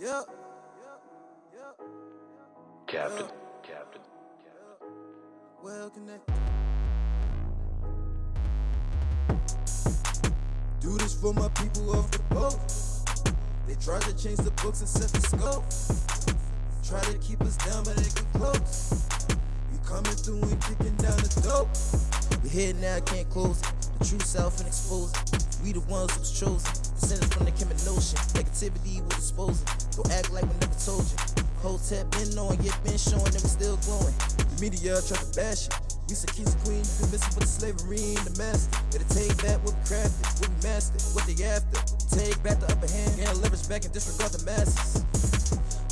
Yep. Captain. Well connected. Do this for my people off the boat. They tried to change the books and set the scope. Try to keep us down, but they get close. You coming through and kicking down the dope. We here now, can't close it. The true self and expose it. We the ones who's chosen. Descendants from the Kemet notion. Negativity will dispose it. Don't act like we never told you. Whole tap been knowing, yet been showing that we still glowing. The media try to bash it. We said kings and queens, you can miss it with the slavery and the master. Gotta take back what we crafted, what we mastered, what they after. Take back the upper hand, and leverage back and disregard the masses.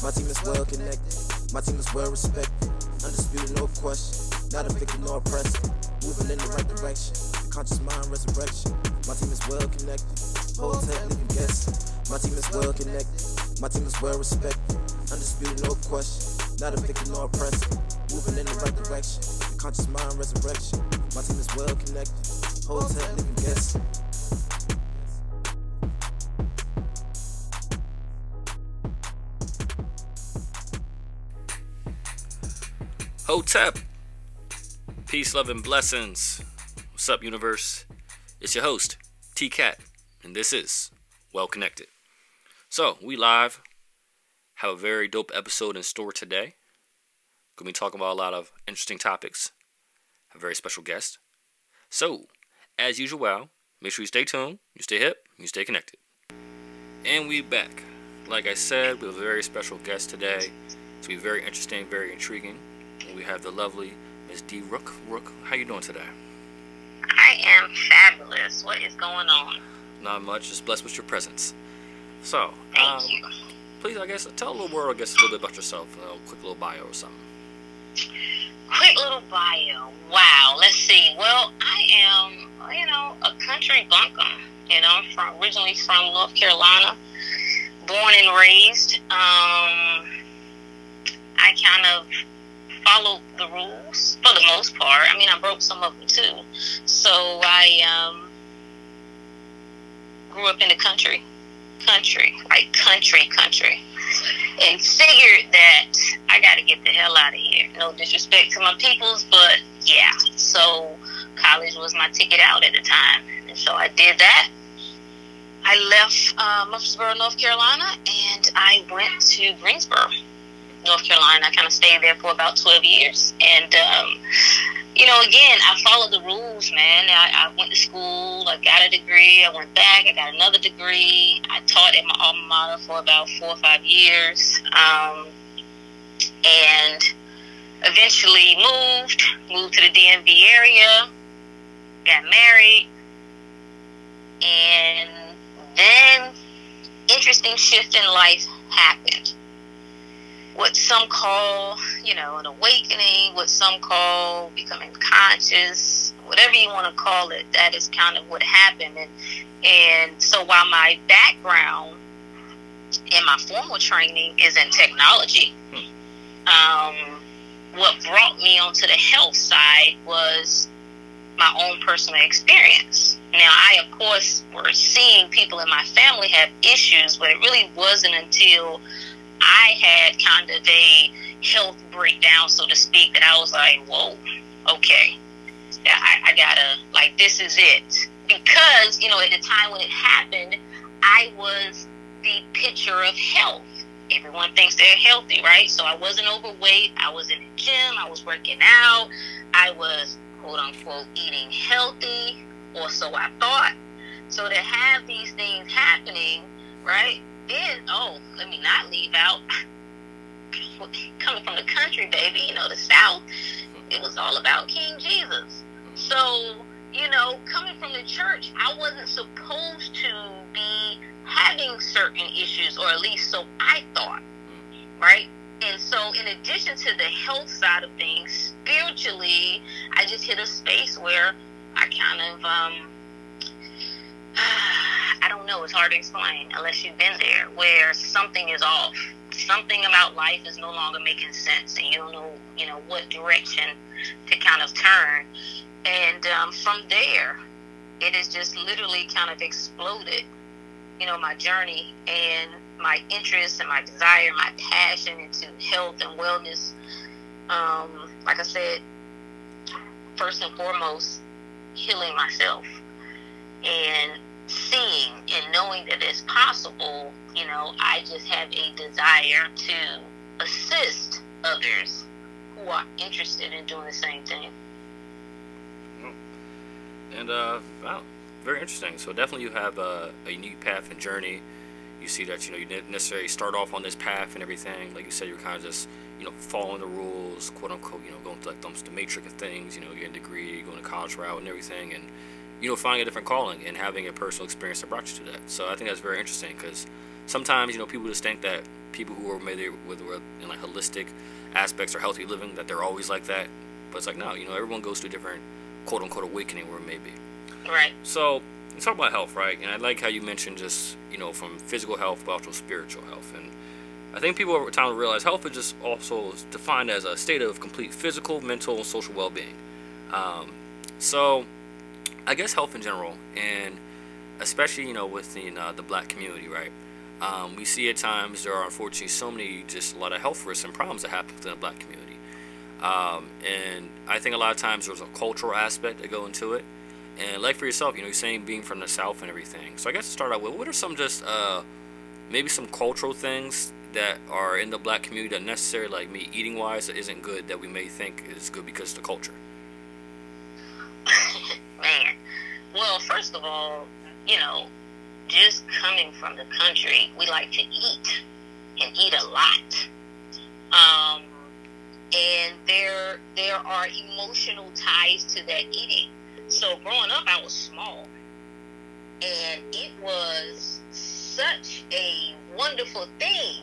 My team is well connected, my team is well respected. Undisputed, no question, not a victim nor oppressor. Moving in the right direction, the conscious mind resurrection. My team is well connected, hold tight, leave you guessing. My team is well connected, my team is well respected. Undisputed, no question, not a victim nor oppressor. Moving in the right direction, the conscious mind resurrection. My team is well connected, hold tight, leave you guessing. Hotep, peace, love, and blessings. What's up, universe? It's your host, T Cat, and this is Well Connected. So, we live, have a very dope episode in store today. Gonna be talking about a lot of interesting topics, a very special guest. So, as usual, make sure you stay tuned, you stay hip, you stay connected. And we back. Like I said, we have a very special guest today. It's gonna be very interesting, very intriguing. We have the lovely Miss D. Rook. Rook, how you doing today? I am fabulous. What is going on? Not much. Just blessed with your presence. So, thank you. Please, I guess, tell the world, a little bit about yourself. A quick little bio or something. Quick little bio. Wow. Let's see. Well, I am, a country bunkum. I'm originally from North Carolina, born and raised. I kind of followed the rules for the most part. I mean, I broke some of them too. So I grew up in the country, and figured that I got to get the hell out of here. No disrespect to my peoples, but yeah. So college was my ticket out at the time, and so I did that. I left Murfreesboro, North Carolina, and I went to Greensboro, North Carolina. I kind of stayed there for about 12 years. And, again, I followed the rules, man. I went to school. I got a degree. I went back. I got another degree. I taught at my alma mater for about 4 or 5 years. And eventually moved to the DMV area, got married, and then interesting shift in life happened. What some call, an awakening, what some call becoming conscious, whatever you want to call it, that is kind of what happened. And so while my background and my formal training is in technology, what brought me onto the health side was my own personal experience. Now, I, of course, were seeing people in my family have issues, but it really wasn't until I had kind of a health breakdown, so to speak, that I was like, whoa, okay, I gotta, this is it. Because, at the time when it happened, I was the picture of health. Everyone thinks they're healthy, right? So I wasn't overweight. I was in the gym. I was working out. I was, quote unquote, eating healthy, or so I thought. So to have these things happening, right? Then, let me not leave out, coming from the country, baby, the South, it was all about King Jesus. So, coming from the church, I wasn't supposed to be having certain issues, or at least so I thought, right? And so, in addition to the health side of things, spiritually, I just hit a space where I kind of, I don't know, it's hard to explain unless you've been there, where something is off. Something about life is no longer making sense, and you don't know, what direction to kind of turn. And from there, it has just literally kind of exploded you know, my journey and my interest and my desire, my passion into health and wellness. Like I said, first and foremost, healing myself and seeing and knowing that it's possible. You know, I just have a desire to assist others who are interested in doing the same thing. And wow, very interesting. So definitely you have a unique path and journey. You see that, you know, you didn't necessarily start off on this path and everything. Like you said, you're kind of just, you know, following the rules, quote unquote, you know, going through like the matrix of things, you know, getting a degree, going to college route and everything, and, you know, finding a different calling and having a personal experience that brought you to that. So I think that's very interesting, because sometimes, you know, people just think that people who are maybe in like holistic aspects or healthy living, that they're always like that. But it's like, no, you know, everyone goes through different quote unquote awakening where it may be. Right. So let's talk about health, right? And I like how you mentioned just, you know, from physical health but also spiritual health. And I think people over time realize health is just also defined as a state of complete physical, mental, and social well-being. So I guess health in general, and especially, you know, within the Black community, right? We see at times there are unfortunately so many, just a lot of health risks and problems that happen within the Black community. And I think a lot of times there's a cultural aspect that go into it. And like for yourself, you know, you're saying being from the South and everything. So I guess to start out with, what are some just maybe some cultural things that are in the Black community that necessarily, like me eating wise, that isn't good, that we may think is good because of the culture? Man, well, first of all, you know, just coming from the country, we like to eat and eat a lot. And there are emotional ties to that eating. So growing up, I was small, and it was such a wonderful thing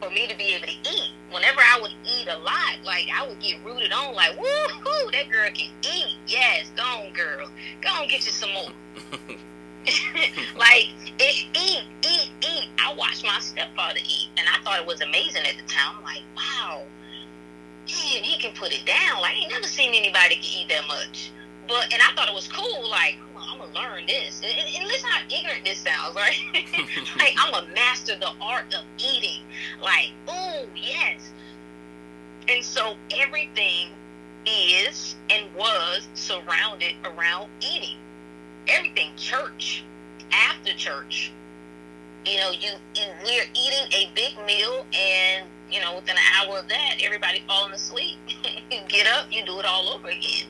for me to be able to eat. Whenever I would eat a lot, like, I would get rooted on, like, woo-hoo, that girl can eat. Yes, go on, girl. Go on, get you some more. Like, eat. I watched my stepfather eat, and I thought it was amazing at the time. I'm like, wow, man, he can put it down. Like, I ain't never seen anybody eat that much. But, and I thought it was cool, like, oh, I'm going to learn this. And listen how ignorant this sounds, right? Like, I'm going to master the art of eating. Like, oh, yes. And so everything is and was surrounded around eating. Everything, church, after church. You know, we're eating a big meal, and, you know, within an hour of that, everybody falling asleep. You get up, you do it all over again.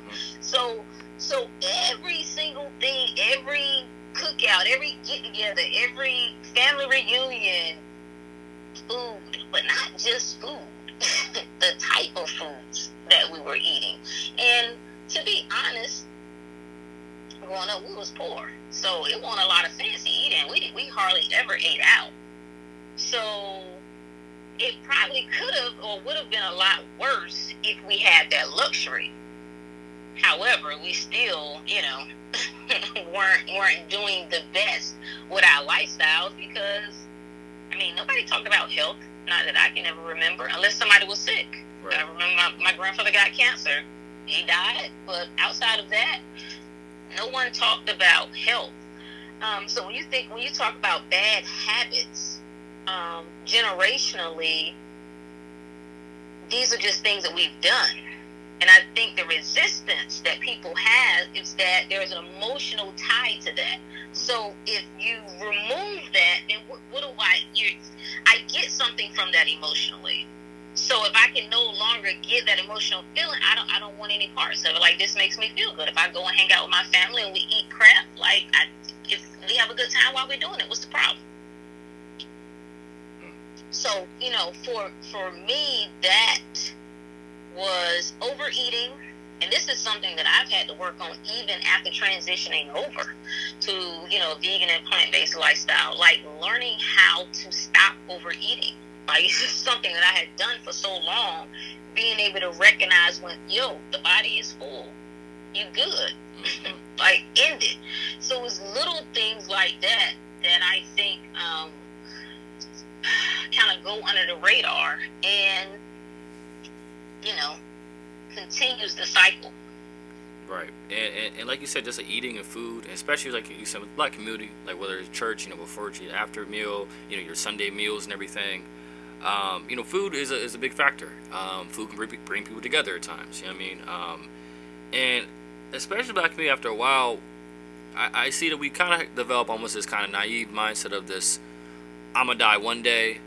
So every single thing, every cookout, every get-together, every family reunion, food, but not just food, the type of foods that we were eating. And to be honest, growing up, we was poor. So it wasn't a lot of fancy eating. We hardly ever ate out. So it probably could have or would have been a lot worse if we had that luxury. However, we still, you know, weren't doing the best with our lifestyles because, I mean, nobody talked about health, not that I can ever remember, unless somebody was sick. Right. I remember my grandfather got cancer. He died, but outside of that, no one talked about health. So when you talk about bad habits, generationally, these are just things that we've done. And I think the resistance that people have is that there's an emotional tie to that. So if you remove that, then what do I get something from that emotionally. So if I can no longer get that emotional feeling, I don't want any parts of it. Like, this makes me feel good. If I go and hang out with my family and we eat crap, like, if we have a good time while we're doing it, what's the problem? So, you know, for me, that was overeating, and this is something that I've had to work on even after transitioning over to, you know, vegan and plant-based lifestyle, like learning how to stop overeating. Like, this is something that I had done for so long, being able to recognize when, yo, the body is full, you good, like, end it. So it was little things like that that I think kind of go under the radar and, you know, continues the cycle. Right. And like you said, just eating and food, especially like you said with the Black community, like whether it's church, before you eat, after a meal, your Sunday meals and everything. Food is a big factor. Food can bring people together at times. And especially Black community, after a while, I see that we kind of develop almost this kind of naive mindset of this "I'm gonna die one day"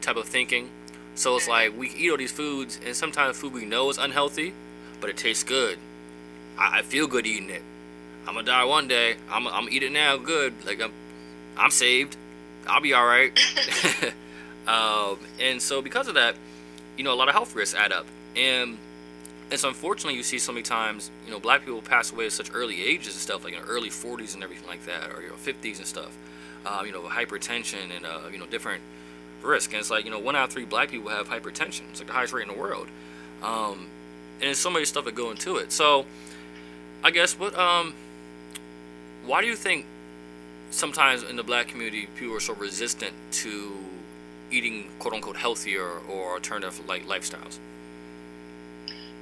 type of thinking. So it's like we eat all these foods, and sometimes food we know is unhealthy, but it tastes good. I feel good eating it. I'm gonna die one day. I'm gonna eat it now. Good. Like I'm saved. I'll be all right. And so because of that, a lot of health risks add up, and it's unfortunately you see so many times, Black people pass away at such early ages and stuff, like in the early 40s and everything like that, or 50s and stuff. Hypertension and different risk. And it's like 1 out of 3 Black people have hypertension. It's like the highest rate in the world. And there's so many stuff that go into it. So I guess why do you think sometimes in the Black community people are so resistant to eating quote unquote healthier or alternative like lifestyles?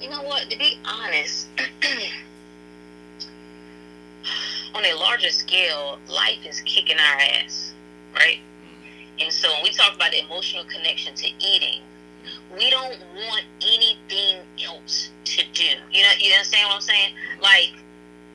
You know what? To be honest, on a larger scale, life is kicking our ass, right? And so when we talk about the emotional connection to eating, we don't want anything else to do. You understand what I'm saying? Like,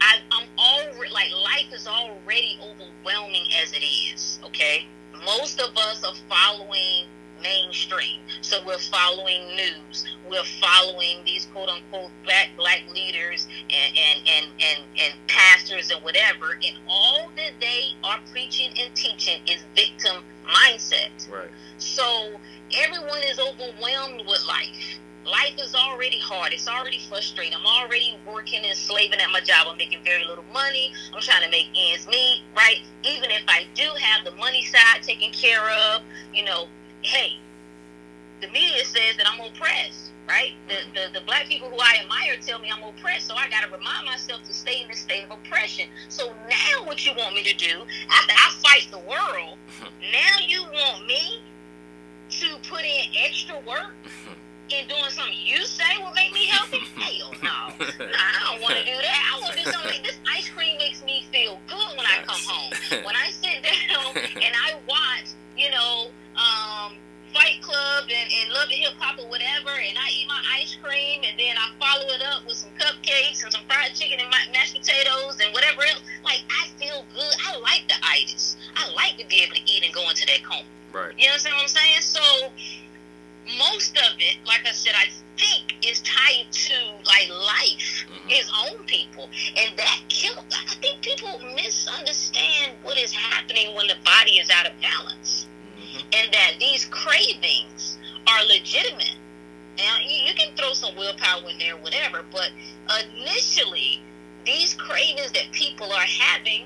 I'm already, like, life is already overwhelming as it is, okay? Most of us are following mainstream. So we're following news. We're following these quote-unquote black leaders and pastors and whatever. And all that they are preaching and teaching is victim mindset. Right. So everyone is overwhelmed with life. Life is already hard. It's already frustrating. I'm already working and slaving at my job. I'm making very little money. I'm trying to make ends meet, right? Even if I do have the money side taken care of, hey, the media says that I'm oppressed, right? The Black people who I admire tell me I'm oppressed, so I got to remind myself to stay in this state of oppression. So now what you want me to do, after I fight the world, now you want me to put in extra work in doing something you say will make me healthy? Hell no. I don't want to do that. I want to do something like this. Ice cream makes me feel good when I come home. When I sit down and I watch, Fight Club and Love and Hip Hop or whatever, and I eat my ice cream, and then I follow it up with some cupcakes and some fried chicken and mashed potatoes and whatever else. Like, I feel good. I like the itis. I like to be able to eat and go into that coma. Right. You understand what I'm saying? So most of it, like I said, I think is tied to like life, his own people, and that I think people misunderstand what is happening when the body is out of balance. And that these cravings are legitimate. Now, you can throw some willpower in there, whatever, but initially, these cravings that people are having,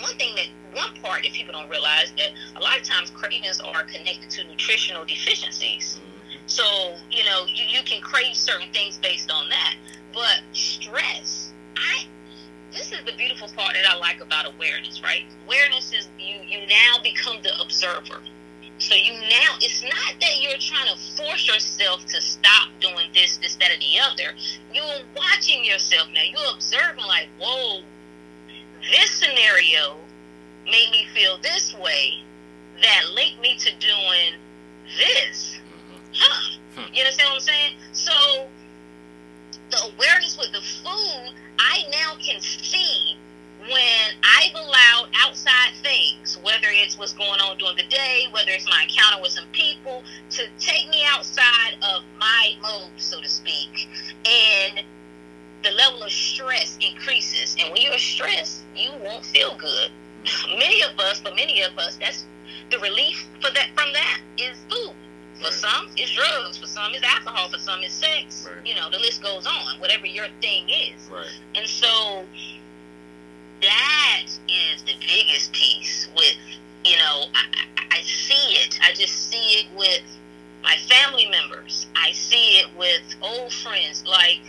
one part that people don't realize that a lot of times cravings are connected to nutritional deficiencies. So, you can crave certain things based on that. But stress, this is the beautiful part that I like about awareness, right? Awareness is you now become the observer. So it's not that you're trying to force yourself to stop doing this, this, that, or the other. You're watching yourself now. You're observing like, whoa, this scenario made me feel this way that linked me to doing this. You understand what I'm saying? So the awareness with the food, I now can see when I've allowed outside things, whether it's what's going on during the day, whether it's my encounter with some people, to take me outside of my mode, so to speak, and the level of stress increases. And when you're stressed, you won't feel good. For many of us, that's the relief from that is food. For some, it's drugs. For some, it's alcohol. For some, it's sex. Right. The list goes on, whatever your thing is. Right. And so that is the biggest piece with, I see it. I just see it with my family members. I see it with old friends. Like,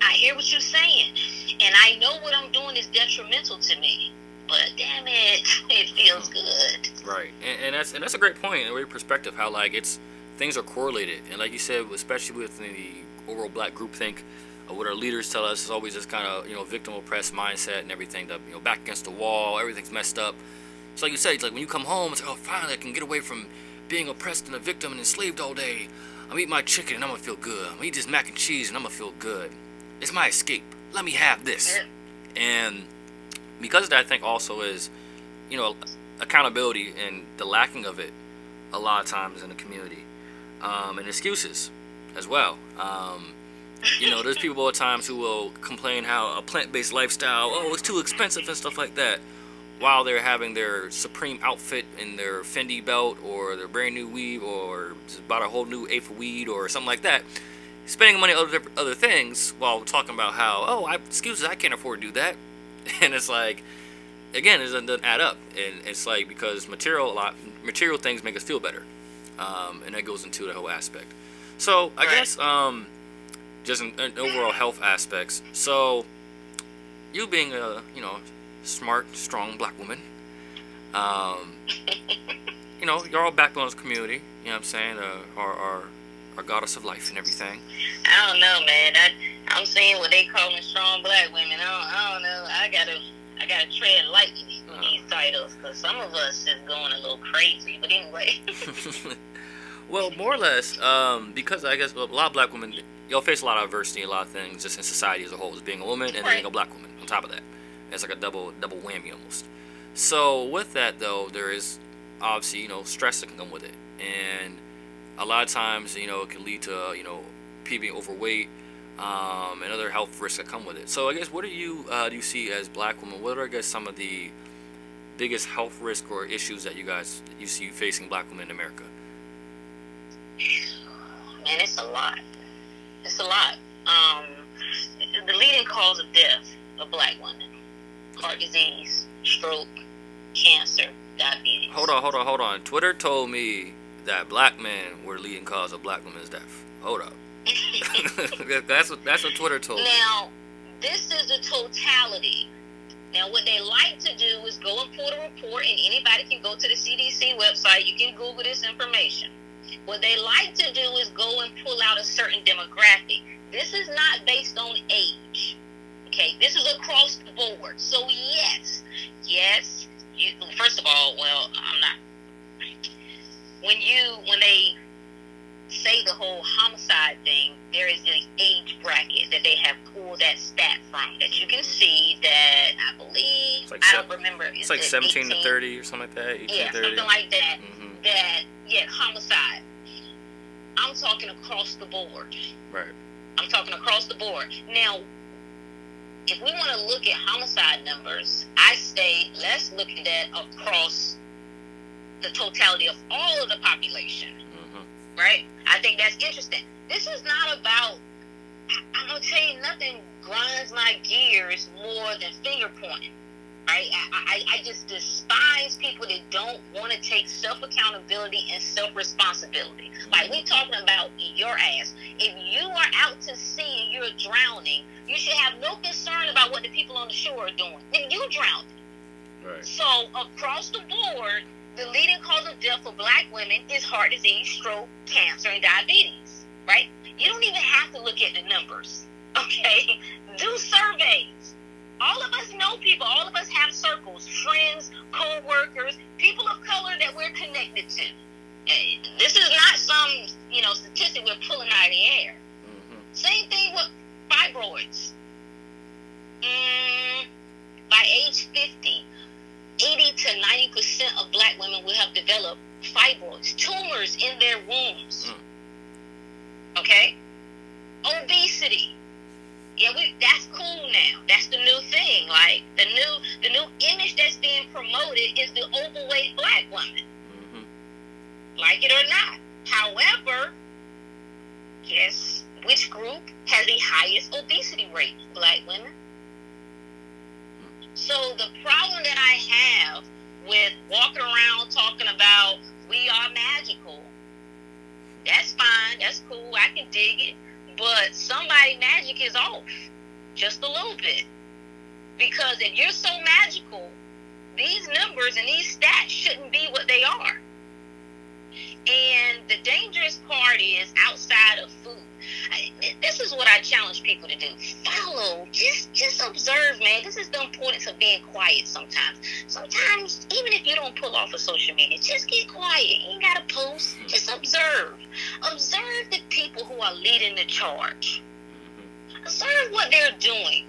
I hear what you're saying, and I know what I'm doing is detrimental to me. But damn it, it feels good. Right, and that's a great point and a great perspective. How things are correlated, and like you said, especially with the overall Black groupthink, what our leaders tell us is always this kind of, victim oppressed mindset and everything, that, back against the wall, everything's messed up. It's like you said, it's like when you come home, it's like, oh, finally I can get away from being oppressed and a victim and enslaved all day. I'm eating my chicken and I'm gonna feel good. I'm gonna eat this mac and cheese and I'm gonna feel good. It's my escape. Let me have this. And because of that, I think also is, accountability and the lacking of it a lot of times in the community, and excuses as well. There's people at times who will complain how a plant-based lifestyle, oh, it's too expensive and stuff like that, while they're having their Supreme outfit and their Fendi belt or their brand new weave or just bought a whole new eighth of weed or something like that, spending money on other things while talking about how, oh, excuses, I can't afford to do that. And it's like, again, it doesn't add up. And it's like, because material things make us feel better, and that goes into the whole aspect. So I guess just in overall health aspects. So you being a smart, strong black woman, you're all backbones community. You know what I'm saying? Our goddess of life and everything. I don't know, man. I'm seeing what they call strong black women. I don't know. I gotta tread lightly with these titles, because some of us is going a little crazy. But anyway. Well, more or less, because I guess a lot of black women, y'all face a lot of adversity, a lot of things just in society as a whole, as being a woman and being a black woman on top of that. It's like a double whammy almost. So with that, though, there is obviously, stress that can come with it. And a lot of times, it can lead to, people being overweight, and other health risks that come with it. So I guess, what do you see as black women? What are, I guess, some of the biggest health risks or issues that you see facing black women in America? Man, it's a lot. It's a lot. The leading cause of death of black women: heart disease, stroke, cancer, diabetes. Hold on. Twitter told me that black men were the leading cause of black women's death. Hold up. That's what Twitter told me. Now, this is the totality. Now, what they like to do is go and pull the report, and anybody can go to the CDC website. You can Google this information. What they like to do is go and pull out a certain demographic. This is not based on age. Okay, this is across the board. So yes. First of all, I'm not. When they say the whole homicide thing, there is an age bracket that they have pulled that stat from, that you can see that I believe, it's like I don't remember. It's like 17 to 30 or something like that. 18 to 30. Something like that. Mm-hmm. Homicide. I'm talking across the board. Right. I'm talking across the board. Now, if we want to look at homicide numbers, I say let's look at that across the totality of all of the population. Mm-hmm. Right? I think that's interesting. This is not about, I'm going to tell you, nothing grinds my gears more than finger pointing. Right? I just despise people that don't want to take self-accountability and self-responsibility. Like, we talking about your ass. If you are out to sea and you're drowning, you should have no concern about what the people on the shore are doing. Then you drowned. Right. So, across the board, the leading cause of death for black women is heart disease, stroke, cancer, and diabetes. Right? You don't even have to look at the numbers. Okay? Do surveys. All of us know people. All of us have circles, friends, co-workers, people of color that we're connected to. This is not some, statistic we're pulling out of the air. Mm-hmm. Same thing with fibroids. By age 50, 80 to 90% of black women will have developed fibroids, tumors in their wombs. Mm. Okay? Obesity. Yeah, that's cool now. That's the new thing. Like, the new image that's being promoted is the overweight black woman. Mm-hmm. Like it or not. However, guess which group has the highest obesity rate? Black women. So the problem that I have with walking around talking about we are magical, that's fine, that's cool, I can dig it. But somebody's magic is off just a little bit. Because if you're so magical, these numbers and these stats shouldn't be what they are. And the dangerous part is outside of food. This is what I challenge people to do. Follow. Just observe, man. This is the importance of being quiet sometimes. Sometimes, even if you don't pull off of social media, just get quiet. You ain't got to post. Just observe. Observe the people who are leading the charge. Observe what they're doing.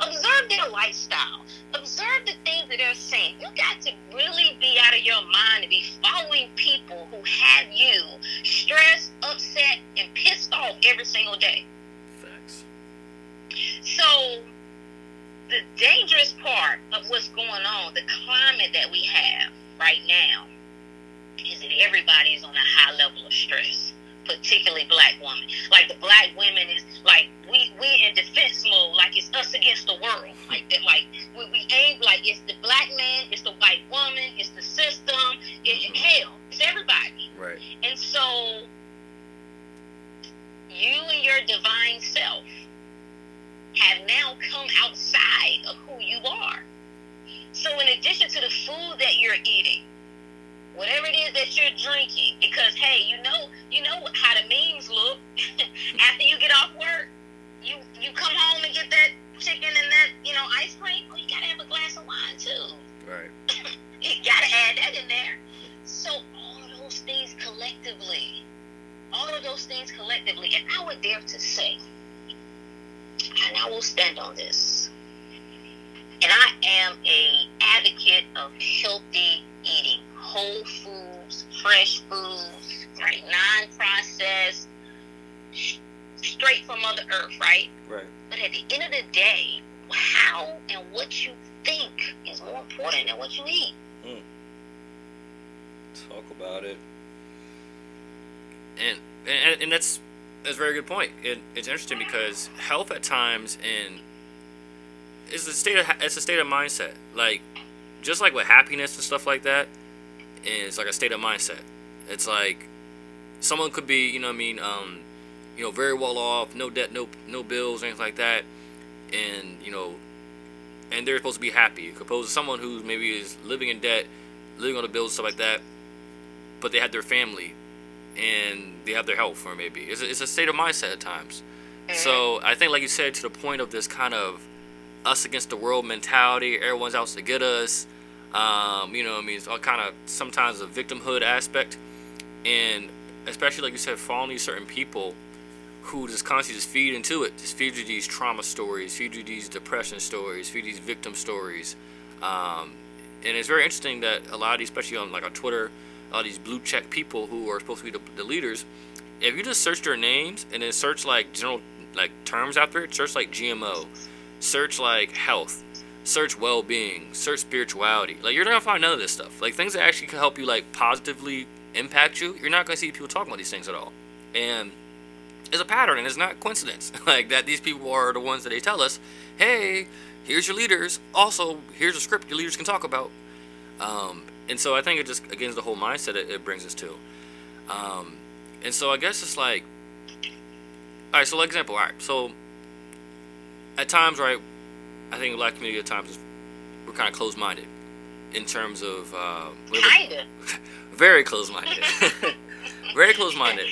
Observe their lifestyle. Observe the things that they're saying. You got to really be out of your mind to be following people who have you stressed, upset, and pissed off every single day. Facts. So, the dangerous part of what's going on, the climate that we have right now, is that everybody's on a high level of stress, particularly black women. Like, the black women is, like, we in defense mode, like it's us against the world. Like, that, like we aim, like, it's the black man, it's the white woman, it's the system, hell, it's everybody. Right. And so, you and your divine self have now come outside of who you are. So, in addition to the food that you're eating, whatever it is that you're drinking, because, hey, you know how the memes look. After you get off work, you come home and get that chicken and that, ice cream. Oh, you got to have a glass of wine, too. Right. You got to add that in there. So all of those things collectively, and I would dare to say, and I will stand on this, and I am an advocate of healthy eating. Whole foods, fresh foods, right? Non-processed, straight from Mother Earth, right? Right. But at the end of the day, how and what you think is more important than what you eat. Talk about it. And that's a very good point. It's interesting because health at times is a state of mindset. Like, just like with happiness and stuff like that. It's like a state of mindset. It's like someone could be, very well off, no debt, no bills, anything like that, and they're supposed to be happy. Suppose someone who maybe is living in debt, living on the bills, stuff like that, but they have their family and they have their health, or maybe it's a state of mindset at times. So I think, like you said, to the point of this kind of us against the world mentality, everyone's out to get us. It's all kind of sometimes a victimhood aspect, and especially like you said, following these certain people who just constantly just feed into it, just feed you these trauma stories, feed you these depression stories, feed these victim stories, and it's very interesting that a lot of these, especially on like on Twitter, all these blue check people who are supposed to be the leaders, if you just search their names and then search like general like terms after it, search like GMO, search like health, search well-being, search spirituality. Like, you're not gonna find none of this stuff. Like, things that actually can help you, like, positively impact you, you're not gonna see people talking about these things at all. And it's a pattern, and it's not coincidence. Like, that these people are the ones that they tell us, hey, here's your leaders. Also, here's a script your leaders can talk about. And so I think it just, again, the whole mindset it brings us to. And so I guess it's like, all right, so, like, example, all right, so at times, right, I think the black community at times we're kind of closed-minded in terms of very closed-minded, very closed-minded.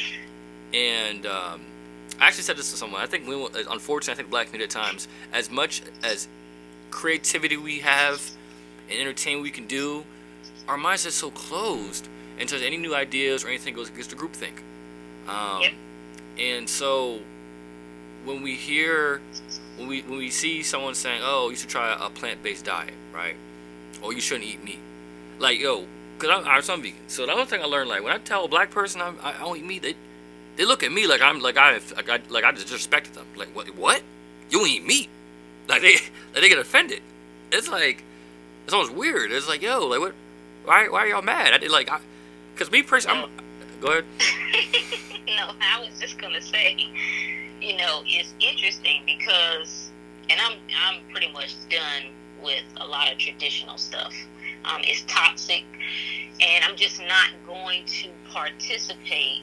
And I actually said this to someone. I think unfortunately, I think the black community at times, as much as creativity we have and entertainment we can do, our minds are so closed in terms of any new ideas or anything goes against the groupthink. Yep. And so when we hear. When we see someone saying, oh, you should try a plant-based diet, right? Or you shouldn't eat meat. Like, yo, because I'm vegan. So the other thing I learned, like, when I tell a black person I don't eat meat, they look at me like I disrespected them. Like, what? You don't eat meat? Like they get offended. It's like, it's almost weird. It's like, yo, like, what? Why are y'all mad? Because me personally, go ahead. No, I was just going to say, it's interesting because, and I'm pretty much done with a lot of traditional stuff. It's toxic, and I'm just not going to participate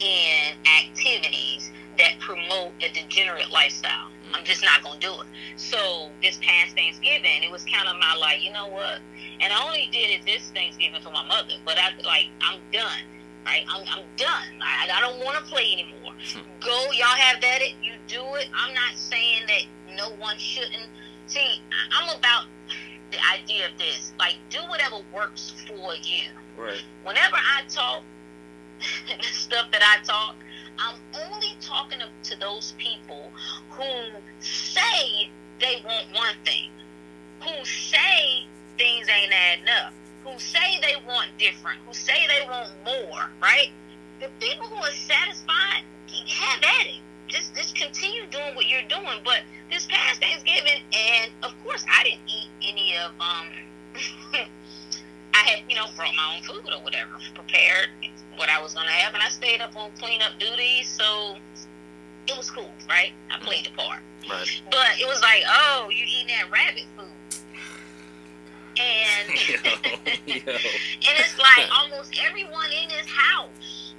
in activities that promote a degenerate lifestyle. I'm just not going to do it. So this past Thanksgiving, it was kind of my like, you know what? And I only did it this Thanksgiving for my mother. But I like, I'm done. Right? I'm done. I don't want to play anymore. Go, y'all have at it. You do it. I'm not saying that no one shouldn't. See, I'm about the idea of this. Like, do whatever works for you. Right. Whenever I talk, the stuff that I talk, I'm only talking to those people who say they want one thing, who say things ain't adding up, who say they want different, who say they want more, right? The people who are satisfied, have at it. Just continue doing what you're doing. But this past Thanksgiving, and of course I didn't eat any of, I had, brought my own food or whatever, prepared what I was going to have, and I stayed up on cleanup duty, so it was cool, right? I played the part. Right. But it was like, oh, you eating that rabbit food. And yo. And it's like almost everyone in this house,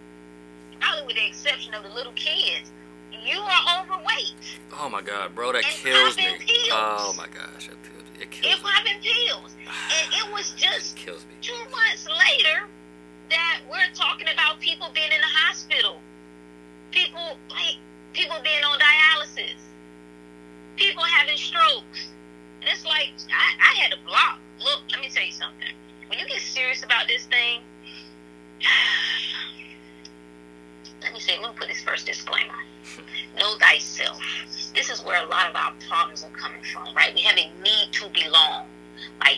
probably with the exception of the little kids, you are overweight. Oh my God, bro, that kills me. Pills. Oh my gosh, that kills me. It kills me. Popping pills. And it was just 2 months later that we're talking about people being in the hospital. People being on dialysis. People having strokes. And it's like, I had a block. Look, let me tell you something. When you get serious about this thing, let me put this first disclaimer. Know thyself. This is where a lot of our problems are coming from, right? We have a need to belong. Like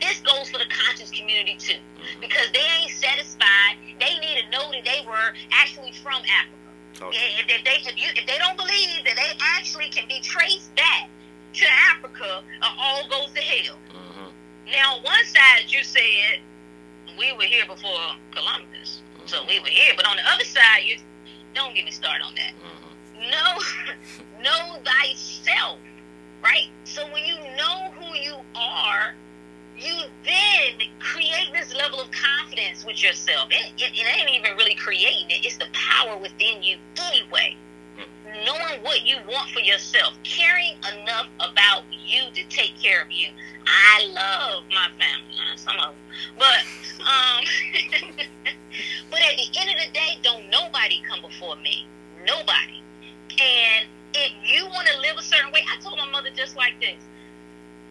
this goes for the conscious community too. Because they ain't satisfied. They need to know that they were actually from Africa. Okay. If they don't believe that they actually can be traced back to Africa, all goes to hell. Mm-hmm. Now, on one side, you said we were here before Columbus, mm-hmm. so we were here. But on the other side, you don't get me started on that. Mm-hmm. Know thyself, right? So when you know who you are, you then create this level of confidence with yourself. It ain't even really creating it; it's the power within you anyway. Knowing what you want for yourself, caring enough about you to take care of you. I love my family, some of them, but but at the end of the day, don't nobody come before me, nobody. And if you want to live a certain way, I told my mother just like this: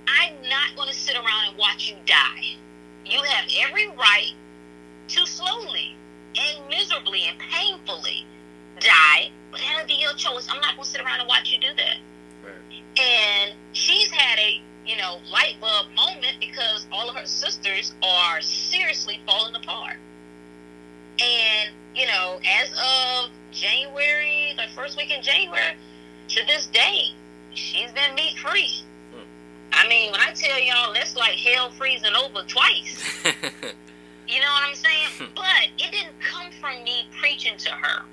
I'm not going to sit around and watch you die. You have every right to slowly and miserably and painfully die. That'll be your choice. I'm not going to sit around and watch you do that. Right. And she's had a, light bulb moment because all of her sisters are seriously falling apart. And, as of January, the first week in January, to this day, she's been meat free. Hmm. I mean, when I tell y'all, that's like hell freezing over twice. You know what I'm saying? But it didn't come from me preaching to her.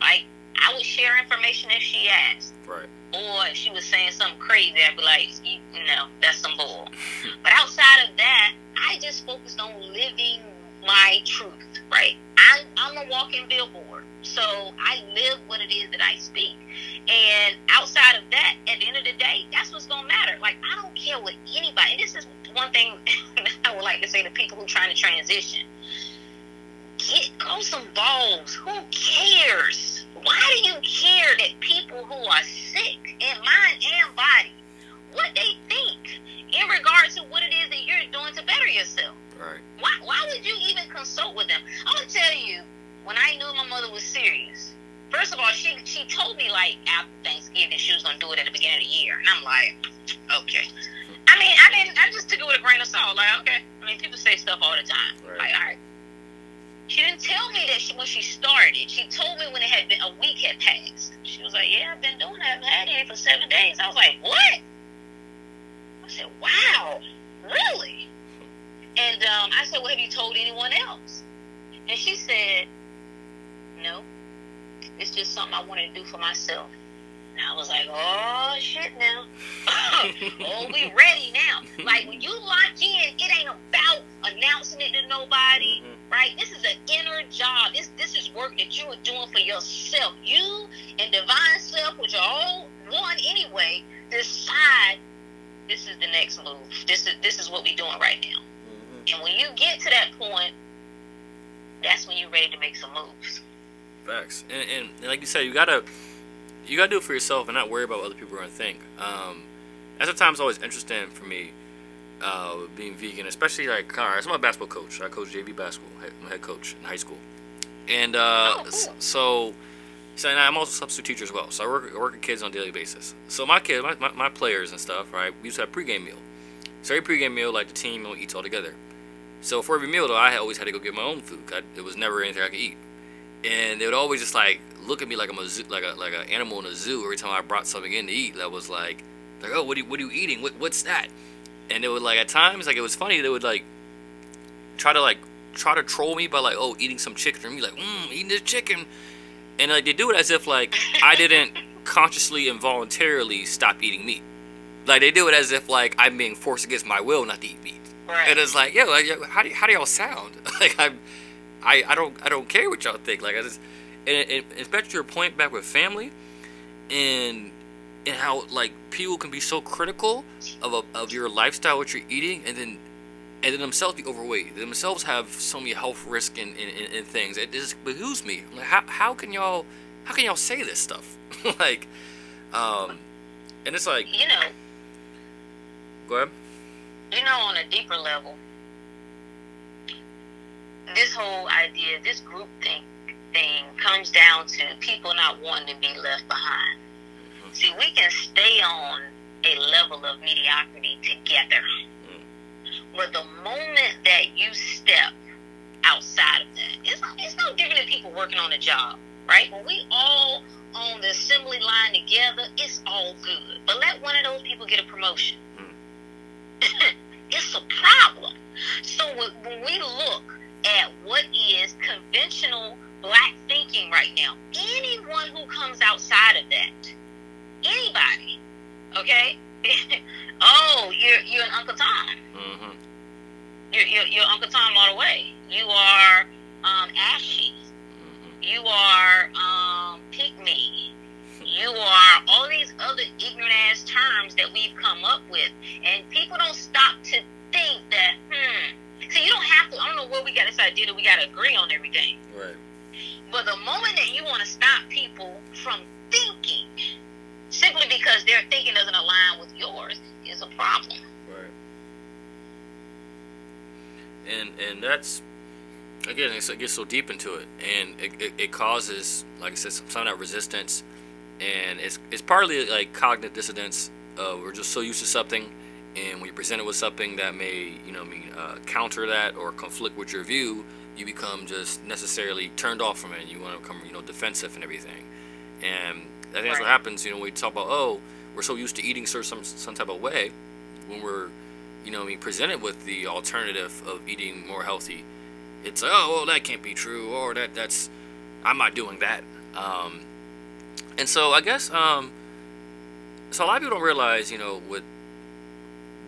Like, I would share information if she asked. Right. Or if she was saying something crazy, I'd be like, that's some bull. But outside of that, I just focused on living my truth, right? I'm a walking billboard. So I live what it is that I speak. And outside of that, at the end of the day, that's what's going to matter. Like, I don't care what anybody, and this is one thing I would like to say to people who are trying to transition. Go some balls. Who cares? Why do you care that people who are sick in mind and body, what they think in regards to what it is that you're doing to better yourself? Right. Why would you even consult with them? I'm going to tell you, when I knew my mother was serious, first of all, she told me, like, after Thanksgiving she was going to do it at the beginning of the year. And I'm like, okay. I mean, I just took it with a grain of salt. Like, okay. I mean, people say stuff all the time. Right. Like, all right. She didn't tell me that when she started. She told me when it had been a week had passed. She was like, yeah, I've been doing it. I haven't had any for 7 days. I was like, what? I said, wow, really? And I said, well, have you told anyone else? And she said, no, it's just something I wanted to do for myself. And I was like, oh, shit now. Oh, we ready now. Like, when you lock in, it ain't about announcing it to nobody, mm-hmm. right? This is an inner job. This is work that you are doing for yourself. You and divine self with your own on anyway, decide this is the next move. This is what we're doing right now. Mm-hmm. And when you get to that point, that's when you're ready to make some moves. Facts. And like you said, you gotta do it for yourself and not worry about what other people are gonna think. That's at times always interesting for me, being vegan, especially like cars. I'm a basketball coach. I coach JV basketball. I'm a head coach in high school. And so I'm also a substitute teacher as well. So I work with kids on a daily basis. So my kids, my players and stuff, right? We used to have a pregame meal. So every pregame meal, like the team, you know, eats all together. So for every meal, though, I always had to go get my own food. It was never anything I could eat. And they would always just like look at me like I'm a zoo, like an animal in a zoo. Every time I brought something in to eat, that was like oh, what are you eating? What's that? And it would like at times like it was funny. They would try to troll me by like, oh, eating some chicken, or me like eating this chicken, and like they do it as if like I didn't consciously and voluntarily stop eating meat. Like they do it as if like I'm being forced against my will not to eat meat. Right. And it's like, yo, how do y'all sound? Like I don't care what y'all think. Like I just and back to your point back with family and how like people can be so critical of your lifestyle, what you're eating, and then themselves be overweight. They themselves have so many health risks and things. It just behooves me. Like how can y'all say this stuff? Like and it's like, you know. Go ahead. You know, on a deeper level, this whole idea, this group thing comes down to people not wanting to be left behind. Mm-hmm. See, we can stay on a level of mediocrity together. Mm-hmm. But the moment that you step outside of that, it's no different than people working on a job, right? When we all on the assembly line together, it's all good. But let one of those people get a promotion. Mm-hmm. It's a problem. So when we look at what is conventional black thinking right now, anyone who comes outside of that, anybody, okay? Oh, you're an Uncle Tom. Mm-hmm. You're Uncle Tom all the way. You are ashy. Mm-hmm. You are pygmy. You are all these other ignorant ass terms that we've come up with, and people don't stop to think that see, you don't have to. I don't know where we got this idea that we got to agree on everything. Right. But the moment that you want to stop people from thinking, simply because their thinking doesn't align with yours, is a problem. Right. And that's, again, it gets so deep into it, and it causes, like I said, some of that resistance, and it's partly like cognitive dissonance. We're just so used to something. And when you're presented with something that may, counter that or conflict with your view, you become just necessarily turned off from it, and you want to become, defensive and everything. And I think that's what happens, when we talk about, oh, we're so used to eating some type of way, when we're, presented with the alternative of eating more healthy, it's like, oh, well, that can't be true, or that's, I'm not doing that. And so I guess, so a lot of people don't realize, with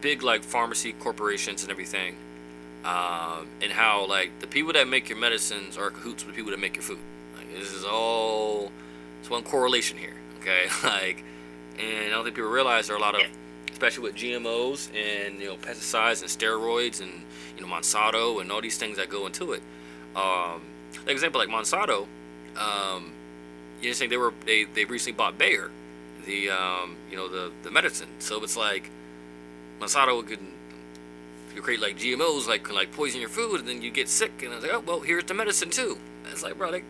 big like pharmacy corporations and everything, and how like the people that make your medicines are cahoots with the people that make your food. Like, this is all, it's one correlation here, okay? Like, and I don't think people realize there are a lot of, especially with GMOs and pesticides and steroids and Monsanto and all these things that go into it. Like example, like Monsanto, you just think they recently bought Bayer, the the medicine. So it's like, Monsanto could create like GMOs, like poison your food, and then you get sick. And I was like, oh well, here's the medicine too. And it's like, bro, they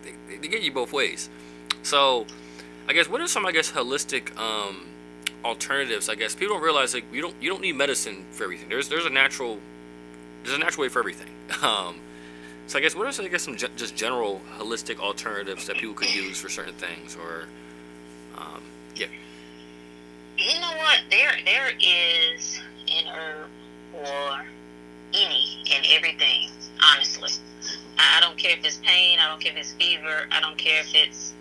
get you both ways. So, I guess what are some holistic alternatives? I guess people don't realize like you don't need medicine for everything. There's a natural way for everything. So I guess what are some just general holistic alternatives that people could use for certain things, or You know what? There is an herb for any and everything, honestly. I don't care if it's pain, I don't care if it's fever, I don't care if it's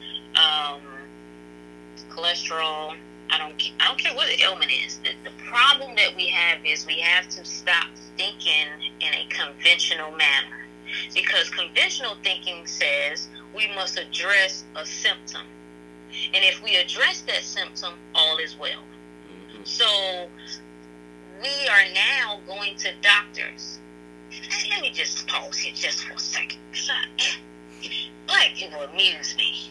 cholesterol, I don't care what the ailment is. The problem that we have is we have to stop thinking in a conventional manner, because conventional thinking says we must address a symptom. And if we address that symptom, all is well. Mm-hmm. So we are now going to doctors. And let me just pause here just for a second. Black people amuse me.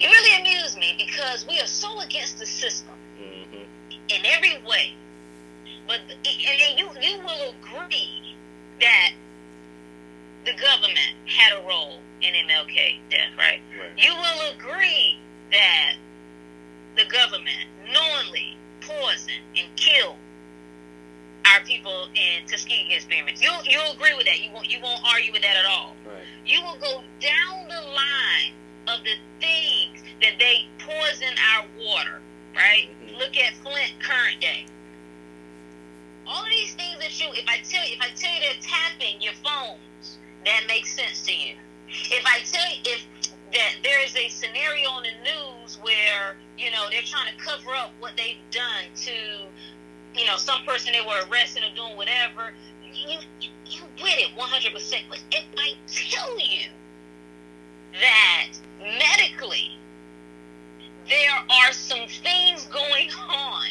It really amused me because we are so against the system mm-hmm. in every way. But and you will agree that the government had a role in MLK death, right? You will agree that the government knowingly poisoned and killed our people in Tuskegee experiments. You'll agree with that. You won't argue with that at all. Right. You will go down the line of the things that they poison our water, right? Mm-hmm. Look at Flint current day. All of these things that if I tell you they're tapping your phones, that makes sense to you. If I tell you that there is a scenario on the news where, they're trying to cover up what they've done to some person they were arresting or doing whatever, you with it 100%. But if I tell you that medically there are some things going on,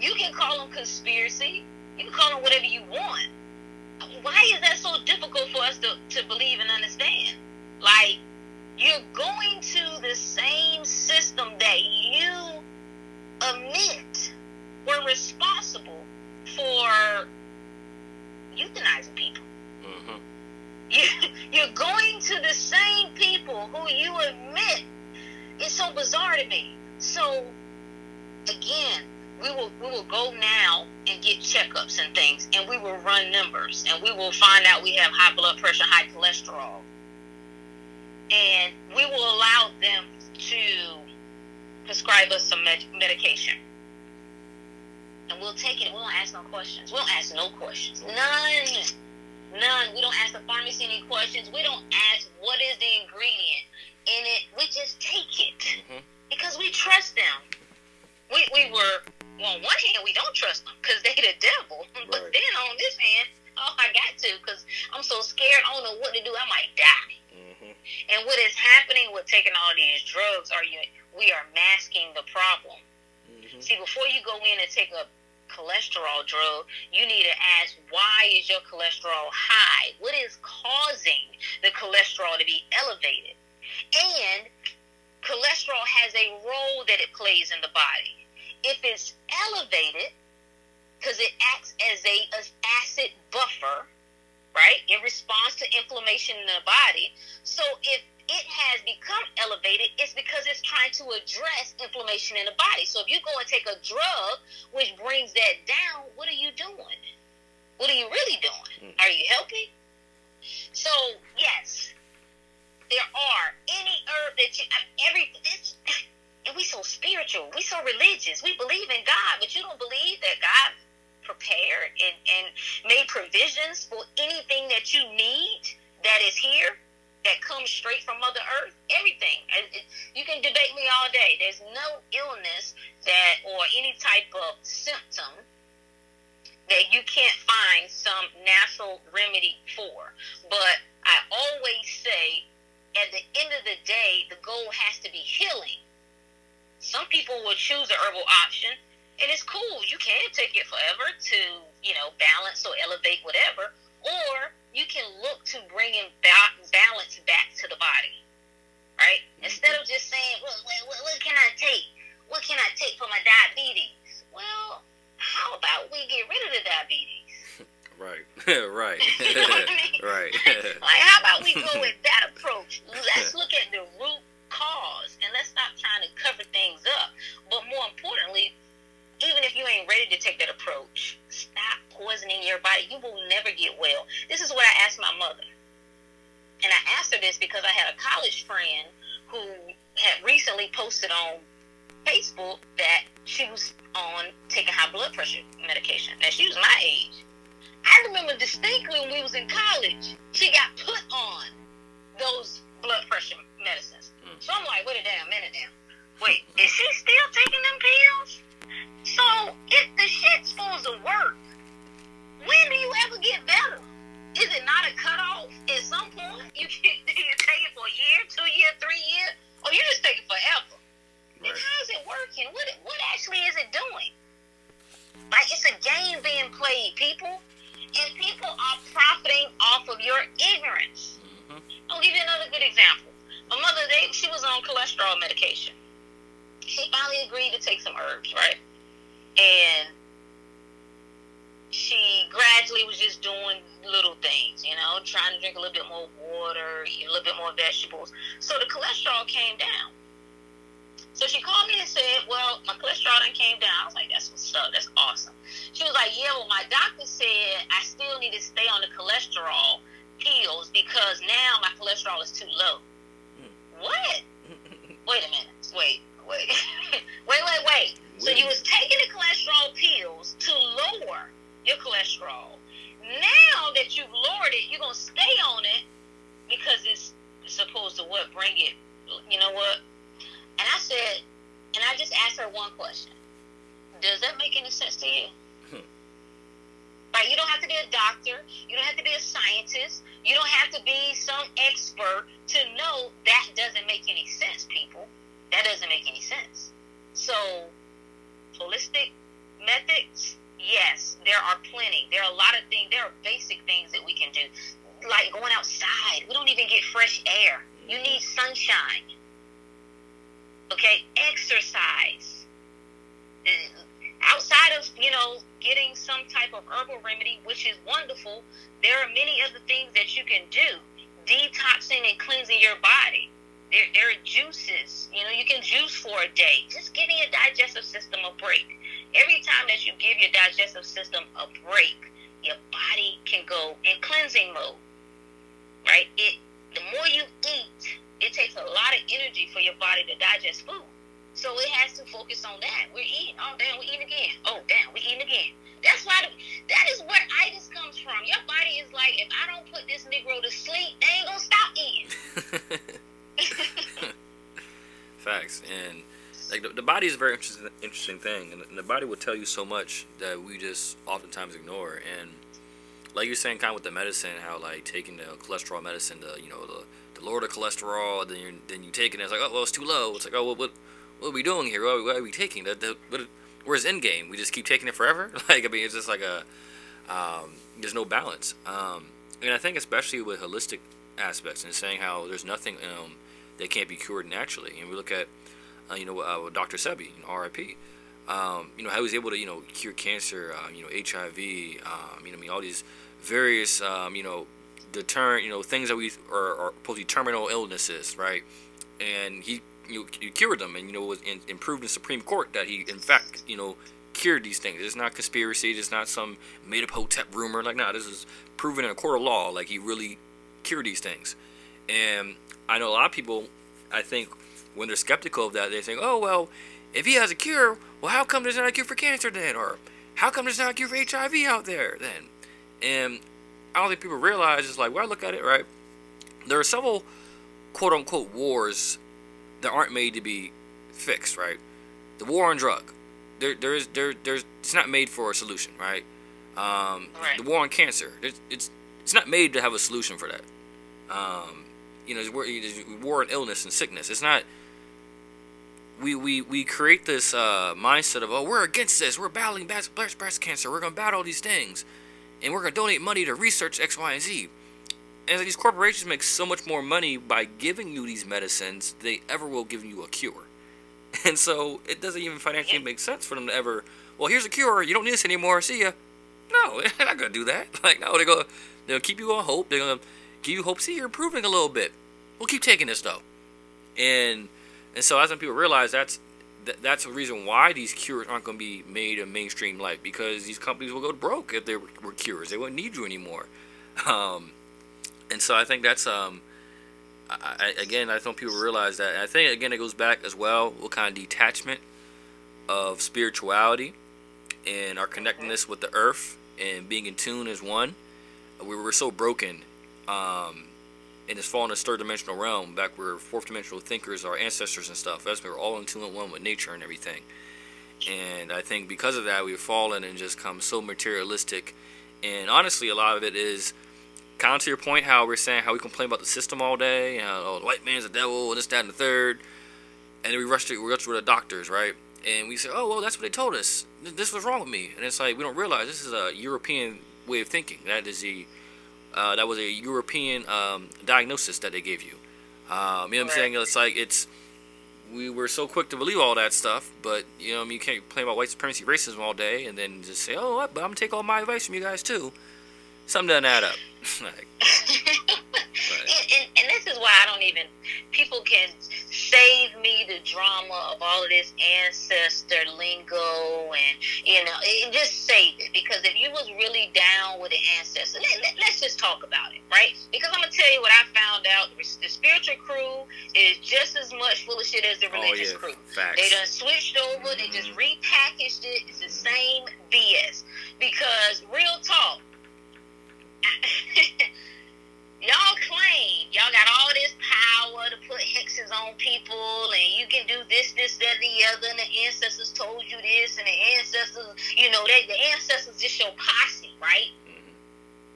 you can call them conspiracy, you can call them whatever you want. Why is that so difficult for us to believe and understand? Like, you're going to the same system that you admit were responsible for euthanizing people. Mm-hmm. You're going to the same people who you admit. It's so bizarre to me. So, again, we will go now and get checkups and things, and we will run numbers, and we will find out we have high blood pressure, high cholesterol. And we will allow them to prescribe us some medication. And we'll take it. We don't ask no questions. We don't ask no questions. None. We don't ask the pharmacy any questions. We don't ask what is the ingredient in it. We just take it mm-hmm. because we trust them. We on one hand, we don't trust them because they the devil. Right. But then on this hand, I got to because I'm so scared. I don't know what to do. I might die. Mm-hmm. And what is happening with taking all these drugs, we are masking the problem. See, before you go in and take a cholesterol drug, you need to ask, why is your cholesterol high? What is causing the cholesterol to be elevated? And cholesterol has a role that it plays in the body. If it's elevated, because it acts as an acid buffer, right, in response to inflammation in the body. So if it has become elevated, it's because it's trying to address inflammation in the body. So if you go and take a drug which brings that down, what are you doing? What are you really doing? Are you helping? So, yes, there are any herb that and we so spiritual, we so religious, we believe in God, but you don't believe that God prepared and made provisions for anything that you need that is here. That comes straight from Mother Earth, everything. You can debate me all day. There's no illness that, or any type of symptom that you can't find some natural remedy for. But I always say, at the end of the day, the goal has to be healing. Some people will choose a herbal option, and it's cool. You can take it forever to, balance or elevate whatever, or you can look to bringing balance back to the body, right? Instead of just saying, what can I take? What can I take for my diabetes? Well, how about we get rid of the diabetes? Right, right, you know what I mean? Right. Like, how about we go with that approach? Let's look at the root cause, and let's stop trying to cover things up. But more importantly, even if you ain't ready to take that approach, stop poisoning your body. You will never get well. This is what I asked my mother. And I asked her this because I had a college friend who had recently posted on Facebook that she was on taking high blood pressure medication. And she was my age. I remember distinctly when we was in college, she got put on those blood pressure medicines. So I'm like, wait a minute now. Is she still taking them pills? So, if the shit's supposed to work, when do you ever get better? Is it not a cutoff? At some point, you take it for a year, 2 years, 3 years, or you just take it forever. Then how is it working? What actually is it doing? Like, it's a game being played, people. And people are profiting off of your ignorance. Mm-hmm. I'll give you another good example. My mother, she was on cholesterol medication. She finally agreed to take some herbs, right? And she gradually was just doing little things, you know, trying to drink a little bit more water, eat a little bit more vegetables. So the cholesterol came down. So she called me and said, well, my cholesterol done came down. I was like, that's what's up. That's awesome. She was like, yeah, well, my doctor said I still need to stay on the cholesterol pills because now my cholesterol is too low. What? Wait a minute. Wait. wait. So you was taking the cholesterol pills to lower your cholesterol. Now that you've lowered it, you're going to stay on it because it's supposed to what? Bring it, you know what? And I said, and I just asked her one question. Does that make any sense to you? Right? You don't have to be a doctor. You don't have to be a scientist. You don't have to be some expert to know that doesn't make any sense, people. That doesn't make any sense. So, holistic methods, yes, there are plenty. There are a lot of things. There are basic things that we can do. Like going outside. We don't even get fresh air. You need sunshine. Okay, exercise. Outside of, you know, getting some type of herbal remedy, which is wonderful, there are many other things that you can do. Detoxing and cleansing your body. There are juices. You know, you can juice for a day. Just giving your digestive system a break. Every time that you give your digestive system a break, your body can go in cleansing mode. Right? The more you eat, it takes a lot of energy for your body to digest food. So it has to focus on that. We're eating. Oh, damn, we're eating again. Oh, damn, we're eating again. That's why that is where itis comes from. Your body is like, if I don't put this Negro to sleep, they ain't going to stop eating. Facts. And like the body is a very interesting thing. And the body will tell you so much that we just oftentimes ignore. And like you're saying, kind of with the medicine, how like taking the cholesterol medicine, the lower the cholesterol, then you take it, and it's like, oh, well, it's too low. It's like, oh, what are we doing here? What are we taking? Where's end game? We just keep taking it forever? Like, I mean, it's just like there's no balance. And I think especially with holistic aspects and saying how there's nothing that can't be cured naturally. And we look at, Dr. Sebi, RIP, how he was able to, cure cancer, HIV, all these various, deterrent, things that we are supposed to be terminal illnesses, right? And he cured them, and was improved in Supreme Court that he, in fact, cured these things. It's not conspiracy. It's not some made-up hotep rumor. Like, nah, this is proven in a court of law. Like, he really cured these things. And I know a lot of people, I think, when they're skeptical of that, they think, oh, well, if he has a cure, well, how come there's not a cure for cancer then? Or how come there's not a cure for HIV out there then? And I don't think people realize, it's like, when I look at it, right, there are several quote-unquote wars that aren't made to be fixed, right? The war on drug, it's not made for a solution, right? Right. The war on cancer, it's not made to have a solution for that. There's war on illness and sickness. It's not. We create this mindset of, oh, we're against this. We're battling breast cancer. We're gonna battle these things, and we're gonna donate money to research X, Y, and Z. And these corporations make so much more money by giving you these medicines than they ever will give you a cure. And so it doesn't even financially make sense for them to ever, well, here's a cure. You don't need this anymore. See ya. No, they're not going to do that. Like, no, they'll keep you on hope. They're going to give you hope. See, you're improving a little bit. We'll keep taking this, though. And so as some people realize, that's the reason why these cures aren't going to be made in mainstream life, because these companies will go broke if they were cures. They wouldn't need you anymore. And so I think that's, I don't think people realize that. And I think, again, it goes back as well, what kind of detachment of spirituality and our connectedness with the earth and being in tune as one. We're so broken in this fallen, this third-dimensional realm, back where fourth-dimensional thinkers, our ancestors and stuff, that's when we're all in tune and one with nature and everything. And I think because of that, we've fallen and just come so materialistic. And honestly, a lot of it is, kind of to your point, how we're saying how we complain about the system all day, and how, oh, the white man's the devil, and this, that, and the third. And then we rushed to the doctors, right? And we said, oh, well, that's what they told us. This was wrong with me. And it's like, we don't realize this is a European way of thinking. That was a European diagnosis that they gave you. You know what I'm saying? It's like, we were so quick to believe all that stuff, but, you know, I mean, you can't complain about white supremacy, racism all day, and then just say, oh, but I'm going to take all my advice from you guys, too. Something doesn't add up. And this is why I don't even, people can save me the drama of all of this ancestor lingo, and, you know, just save it, because if you was really down with the ancestor, let's just talk about it, right? Because I'm going to tell you what I found out, the spiritual crew is just as much full of shit as the religious crew. Facts. They done switched over, they just repackaged it, it's the same BS, because real talk, y'all claim y'all got all this power to put hexes on people, and you can do this, this, that, the other, and the ancestors told you this, and the ancestors, you know, the ancestors just your posse, right?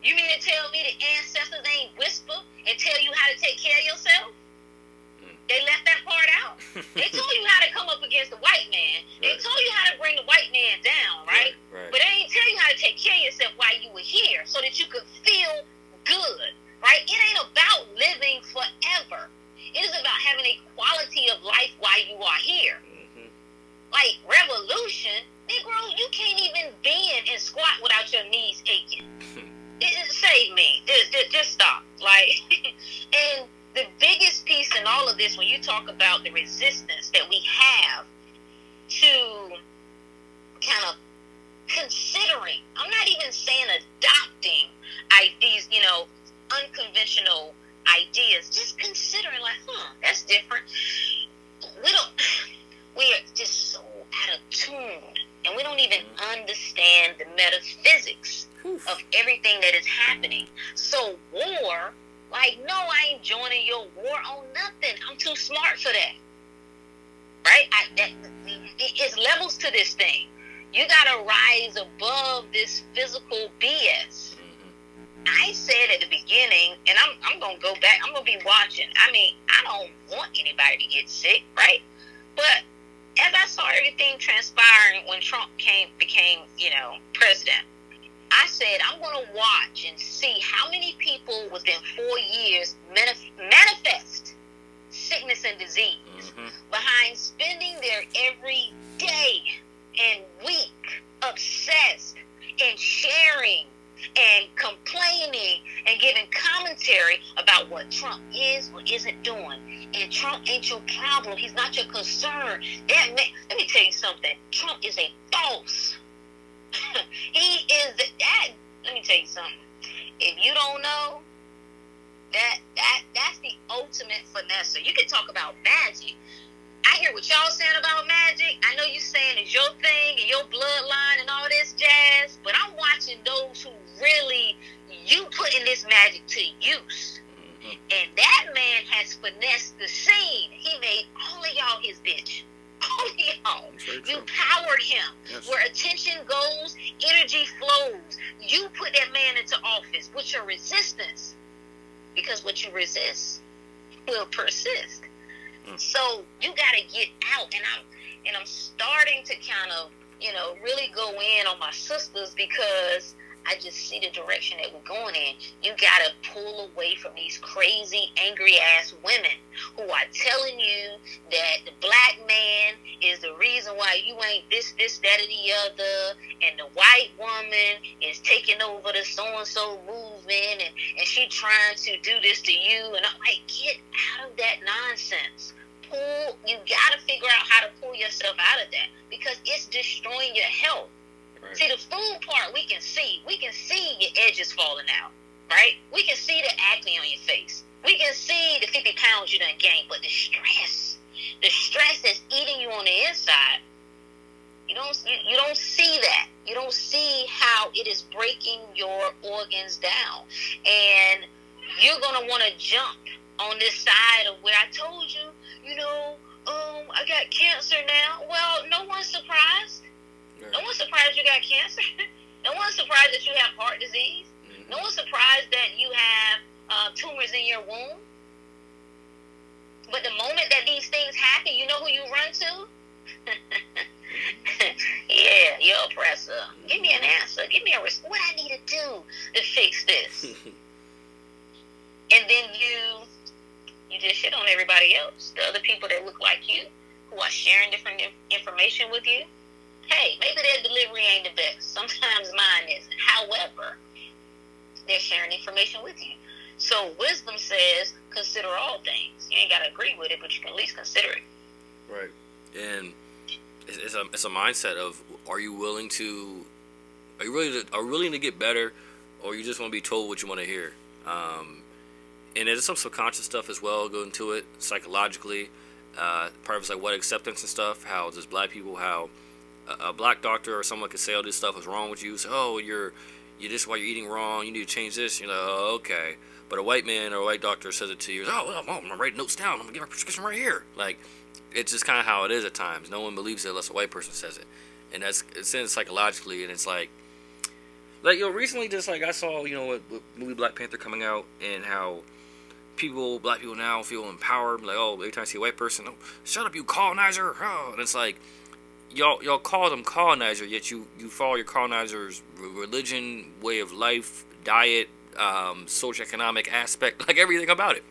You mean to tell me the ancestors ain't whisper and tell you how to take care of yourself? They left that part out. They told you how to come up against the white man. Right. They told you how to bring the white man down, right? Right. But they didn't tell you how to take care of yourself while you were here so that you could feel good, right? It ain't about living forever. It is about having a quality of life while you are here. Mm-hmm. Like, revolution, Negro, you can't even bend and squat without your knees aching. It saved me. Just stop. Like, and the biggest piece in all of this, when you talk about the resistance that we have to kind of considering, I'm not even saying adopting these, you know, unconventional ideas, just considering like, that's different. We are just so out of tune, and we don't even understand the metaphysics of everything that is happening. So war, like, no, I ain't joining your war on nothing. I'm too smart for that. Right? It's levels to this thing. You got to rise above this physical BS. I said at the beginning, and I'm going to go back. I'm going to be watching. I mean, I don't want anybody to get sick, right? But as I saw everything transpiring when Trump became, you know, president, I said, I'm going to watch and see how many people within 4 years manifest sickness and disease behind spending their every day and week obsessed and sharing and complaining and giving commentary about what Trump is or isn't doing. And Trump ain't your problem. He's not your concern. Let me tell you something. Trump is a false. He is that. Let me tell you something. If you don't know, that's the ultimate finesse. You can talk about magic. I hear what y'all saying about magic. I know you saying it's your thing and your bloodline and all this jazz, but I'm watching those who really you putting this magic to use. And that man has finessed the scene. He made all of y'all his bitch. You powered him. Yes. Where attention goes, energy flows. You put that man into office with your resistance, because what you resist will persist. So you gotta get out, and I'm starting to kind of, you know, really go in on my sisters, because I just see the direction that we're going in. You gotta pull away from these crazy, angry-ass women who are telling you that the black man is the reason why you ain't this, this, that, or the other, and the white woman is taking over the so-and-so movement, and she trying to do this to you, and I'm like, get out of that nonsense. You gotta figure out how to pull yourself out of that, because it's destroying your health. Right. See, the food part, we can see. We can see your edges falling out, right? We can see the acne on your face. We can see the 50 pounds you done gained. But the stress that's eating you on the inside, you don't see that. You don't see how it is breaking your organs down. And you're going to want to jump on this side of where I told you, you know, I got cancer now. Well, no one's surprised. No one's surprised you got cancer. No one's surprised that you have heart disease. No one's surprised that you have tumors in your womb. But the moment that these things happen, you know who you run to? Yeah, your oppressor. Give me an answer. Give me a response. What I need to do to fix this? And then you just shit on everybody else. The other people that look like you, who are sharing different information with you. Hey, maybe their delivery ain't the best. Sometimes mine isn't. However, they're sharing information with you. So wisdom says, consider all things. You ain't got to agree with it, but you can at least consider it. Right. And it's a mindset of, are you willing to get better, or you just want to be told what you want to hear? And there's some subconscious stuff as well going to it, psychologically. Part of it's like what acceptance and stuff, how there's black people, how a black doctor or someone could say all this stuff is wrong with you. So, oh, you're this is why you're eating wrong. You need to change this. You know, oh, okay. But a white man or a white doctor says it to you. Oh, well, I'm writing notes down. I'm gonna get my prescription right here. Like, it's just kind of how it is at times. No one believes it unless a white person says it, and that's it's in psychologically. And it's like recently, just like I saw, with movie Black Panther coming out, and how black people now feel empowered. Like, oh, every time I see a white person, oh, shut up, you colonizer. Oh, and it's like. Y'all call them colonizer, yet you follow your colonizer's religion, way of life, diet, socioeconomic aspect, like everything about it.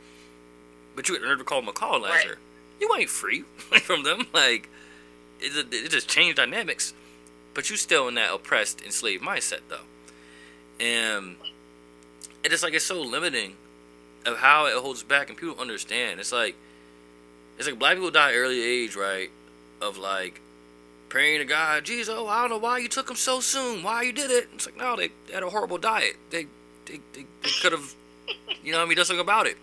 But you would never call them a colonizer. Right. You ain't free from them. Like, it just changed dynamics. But you still in that oppressed, enslaved mindset, though. And it's like it's so limiting of how it holds back, and people don't understand. It's like black people die at an early age, right, of like, praying to God, Jesus, oh, I don't know why you took them so soon, why you did it. It's like, no, they had a horrible diet. They could have, done something about it.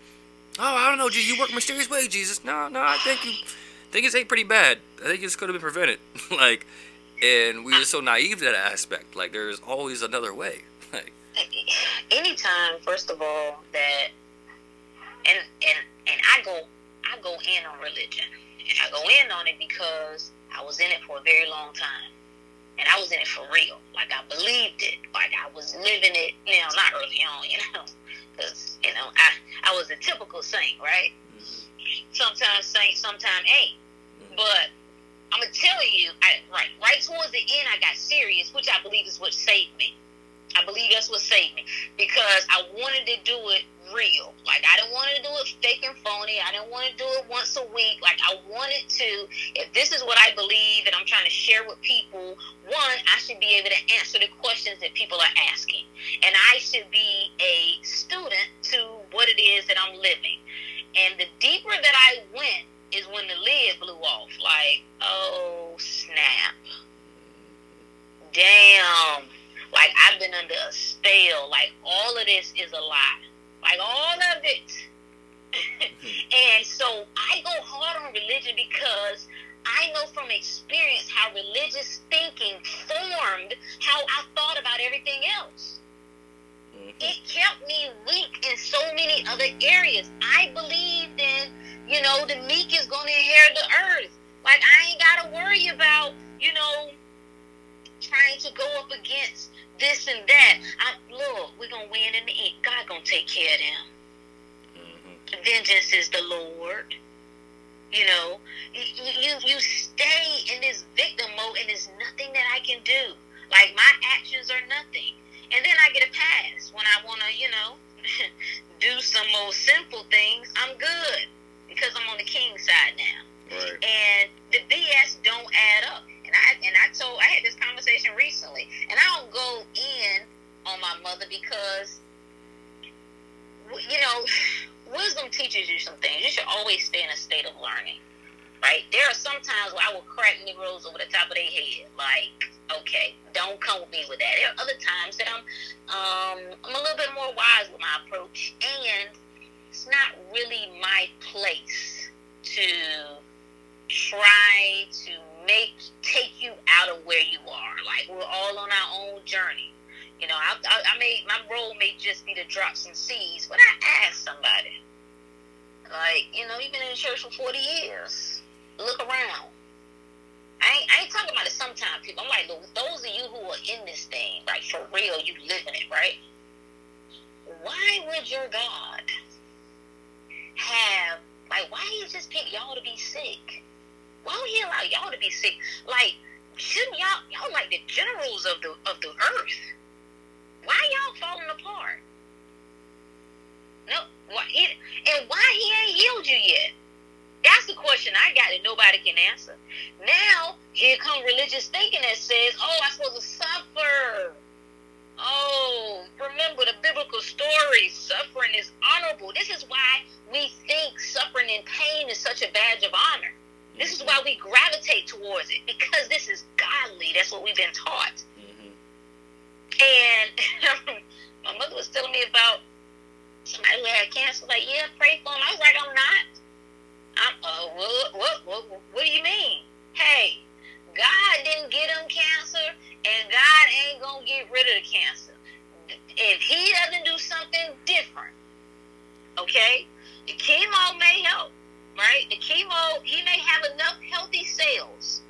Oh, I don't know, you work mysterious way, Jesus. No, I think it's ain't pretty bad. I think it could have been prevented. And we were so naive to that aspect. Like, there's always another way. Anytime, first of all, that, and I go in on religion, and I go in on it because I was in it for a very long time, and I was in it for real. Like, I believed it. Like, I was living it. Now, not early on, because I was a typical saint, right? Sometimes saint, sometimes ain't. But I'm gonna tell you, right towards the end, I got serious, which I believe is what saved me. I believe that's what saved me, because I wanted to do it real. Like, I didn't want to do it fake and phony. I didn't want to do it once a week. Like, I wanted to, if this is what I believe and I'm trying to share with people, one, I should be able to answer the questions that people are asking. And I should be a student to what it is that I'm living. And the deeper that I went is when the lid blew off. Like, oh, snap. Damn. Like, I've been under a spell. Like, all of this is a lie. Like, all of it. And so I go hard on religion because I know from experience how religious thinking formed how I thought about everything else. It kept me weak in so many other areas. I believed in, the meek is going to inherit the earth. Like, I ain't got to worry about, trying to go up against this and that. Look, we're going to win in the end. God going to take care of them. Mm-hmm. Vengeance is the Lord. You stay in this victim mode, and there's nothing that I can do. Like, my actions are nothing. And then I get a pass. When I want to, do some more simple things, I'm good, because I'm on the king side now. Right. And the BS don't add up. And I had this conversation recently, and I don't go in on my mother because, wisdom teaches you some things. You should always stay in a state of learning, right? There are some times where I will crack Negroes over the top of their head. Like, okay, don't come with me with that. There are other times that I'm a little bit more wise with my approach, and it's not really my place to try to take you out of where you are. Like, we're all on our own journey. I may, my role may just be to drop some seeds, but I asked somebody, like, you've been in the church for 40 years. Look around. I ain't talking about it sometime, people. I'm like, look, those of you who are in this thing, like, for real, you living it, right? Why would your God have, like, why is just pick y'all to be sick? Why would he allow y'all to be sick? Like, shouldn't y'all like the generals of the earth? Why y'all falling apart? No, why he ain't healed you yet? That's the question I got that nobody can answer. Now, here come religious thinking that says, oh, I'm supposed to suffer. Oh, remember the biblical story. Suffering is honorable. This is why we think suffering and pain is such a badge of honor. This is why we gravitate towards it, because this is godly. That's what we've been taught. Mm-hmm. And my mother was telling me about somebody who had cancer. Like, yeah, pray for him. I was like, I'm not. What do you mean? Hey, God didn't get him cancer, and God ain't gonna get rid of the cancer if he doesn't do something different. Okay, the chemo may help, right? The chemo, he may have enough healthy cells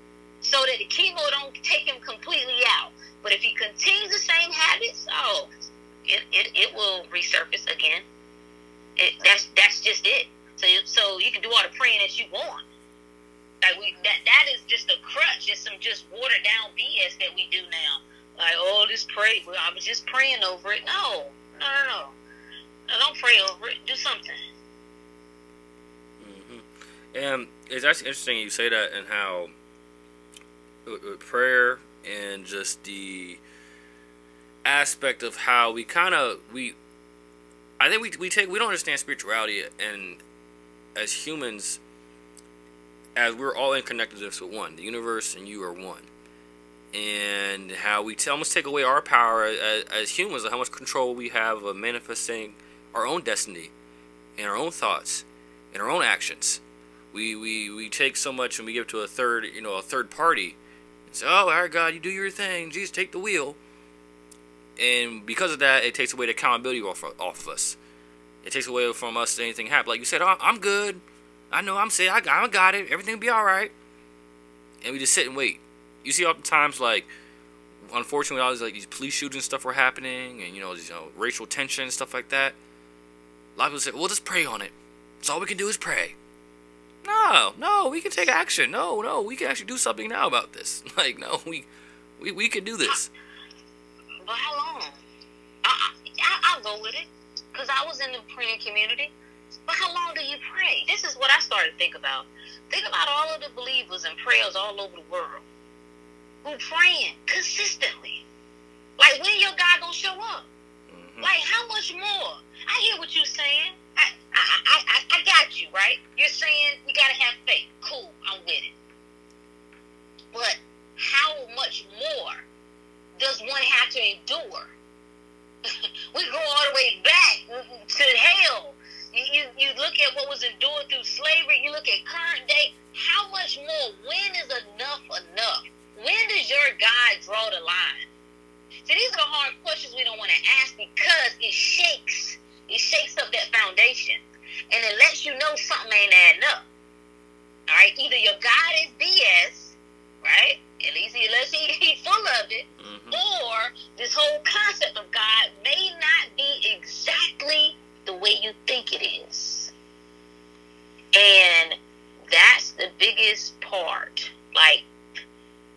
so that the chemo don't take him completely out. But if he continues the same habits, oh, it will resurface again. That's just it. So you can do all the praying that you want. Like that is just a crutch. It's some just watered down BS that we do now. Like, oh, this pray. Well, I was just praying over it. No. No, don't pray over it. Do something. Mm-hmm. And it's actually interesting you say that, and how with prayer and just the aspect of how we kind of I think we don't understand spirituality. And as humans, as we're all in connectedness with one, the universe and you are one, and how we almost take away our power as humans, and how much control we have of manifesting our own destiny, and our own thoughts, and our own actions. We take so much and we give it to a third party. And say, oh, all right, God, you do your thing. Jesus, take the wheel. And because of that, it takes away the accountability off of us. It takes away from us anything happen. Like you said, oh, I'm good. I know I'm sick. I got it. Everything will be all right. And we just sit and wait. You see, oftentimes, like, unfortunately, all these like these police shootings and stuff were happening, and these racial tension and stuff like that. A lot of people say, "Well, just pray on it. That's all we can do is pray." No, we can take action. No, we can actually do something now about this. Like, no, we can do this. But how long? I'll go with it. Because I was in the praying community. But how long do you pray? This is what I started to think about. Think about all of the believers and prayers all over the world who praying consistently. Like, when your God gonna show up? Mm-hmm. Like, how much more? I hear what you're saying. I got you, right? You're saying you gotta have faith. Cool, I'm with it. But how much more does one have to endure? We go all the way back to hell. You look at what was endured through slavery. You look at current day. How much more? When is enough? When does your God draw the line? See, these are the hard questions we don't want to ask, because it shakes. It shakes up that foundation. And it lets you know something ain't adding up. All right? Either your God is BS, right? At least unless he's full of it. Mm-hmm. Or this whole concept of God may not be exactly the way you think it is. And that's the biggest part. Like,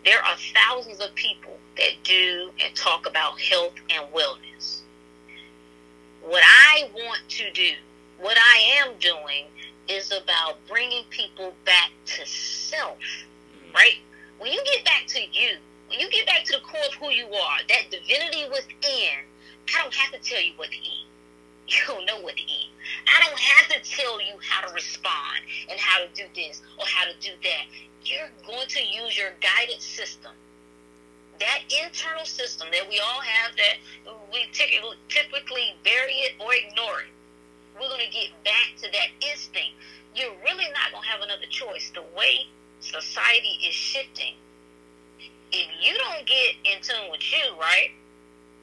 there are thousands of people that do and talk about health and wellness. What I want to do, what I am doing, is about bringing people back to self, right? When you get back to you, when you get back to the core of who you are, that divinity within, I don't have to tell you what to eat. You don't know what to eat. I don't have to tell you how to respond and how to do this or how to do that. You're going to use your guided system. That internal system that we all have, that we typically bury it or ignore it. We're going to get back to that instinct. You're really not going to have another choice. The way society is shifting. If you don't get in tune with you, right,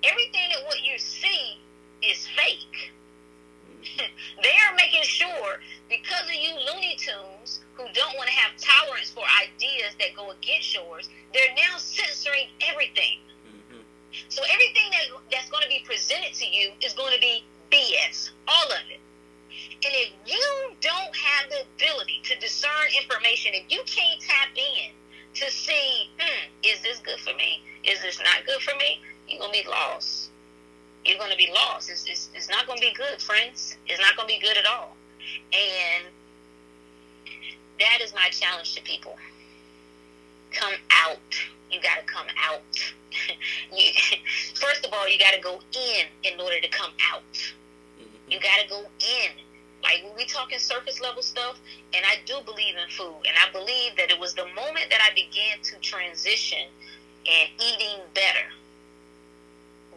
everything that what you see is fake. They are making sure, because of you Looney Tunes who don't want to have tolerance for ideas that go against yours, they're now censoring everything. Mm-hmm. So everything that's going to be presented to you is going to be BS, all of it. And if you don't have the ability to information, if you can't tap in to see, is this good for me? Is this not good for me? You're going to be lost. You're going to be lost. It's not going to be good, friends. It's not going to be good at all. And that is my challenge to people. Come out. You got to come out. First of all, you got to go in order to come out. Mm-hmm. You got to go in. Like, when we talking surface level stuff, and I do believe in food, and I believe that it was the moment that I began to transition and eating better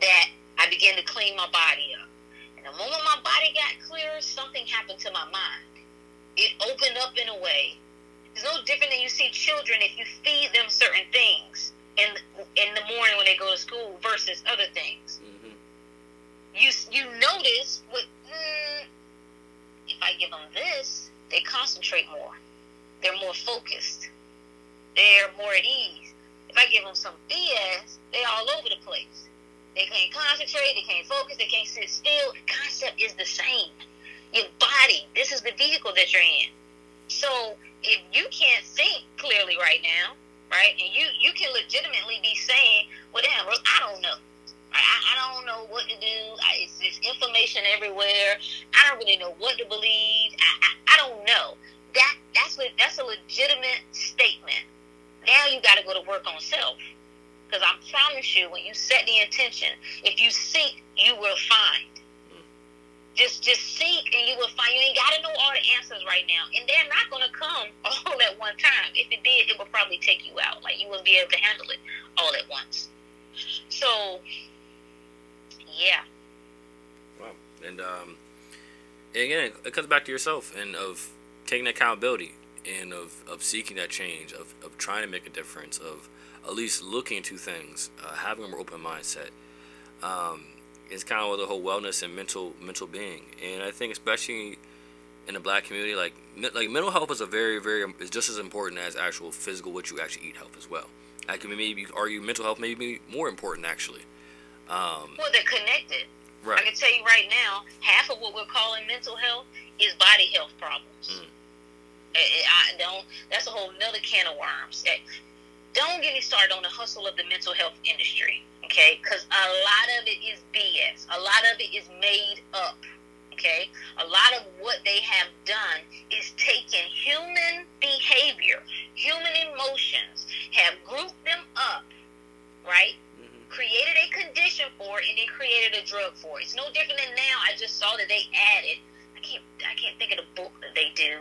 that I began to clean my body up. And the moment my body got clearer, something happened to my mind. It opened up in a way. It's no different than you see children if you feed them certain things in the morning when they go to school versus other things. Mm-hmm. You notice what... if I give them this, they concentrate more. They're more focused. They're more at ease. If I give them some BS, they're all over the place. They can't concentrate. They can't focus. They can't sit still. The concept is the same. Your body, this is the vehicle that you're in. So if you can't think clearly right now, right, and you can legitimately be saying, well, damn, I don't know. I don't know what to do. There's information everywhere. I don't really know what to believe. I don't know. That's a legitimate statement. Now you got to go to work on self. Because I promise you, when you set the intention, if you seek, you will find. Just seek and you will find. You ain't got to know all the answers right now. And they're not going to come all at one time. If it did, it would probably take you out. Like, you wouldn't be able to handle it all at once. So, yeah. Wow. And again, it comes back to yourself and of taking accountability and of seeking that change, of trying to make a difference, of at least looking to things, having a more open mindset. It's kind of the whole wellness and mental being. And I think especially in the black community, like mental health is a very, very, is just as important as actual physical, what you actually eat health as well. I can maybe argue mental health may be more important, actually. Well, they're connected. Right. I can tell you right now, half of what we're calling mental health is body health problems. Mm. That's a whole nother can of worms. Don't get me started on the hustle of the mental health industry, okay? Because a lot of it is BS. A lot of it is made up, okay? A lot of what they have done is taken human behavior, human emotions, have grouped them up, right? Mm-hmm. Created a condition for it, and then created a drug for it. It's no different than now. I just saw that they added. I can't think of the book that they do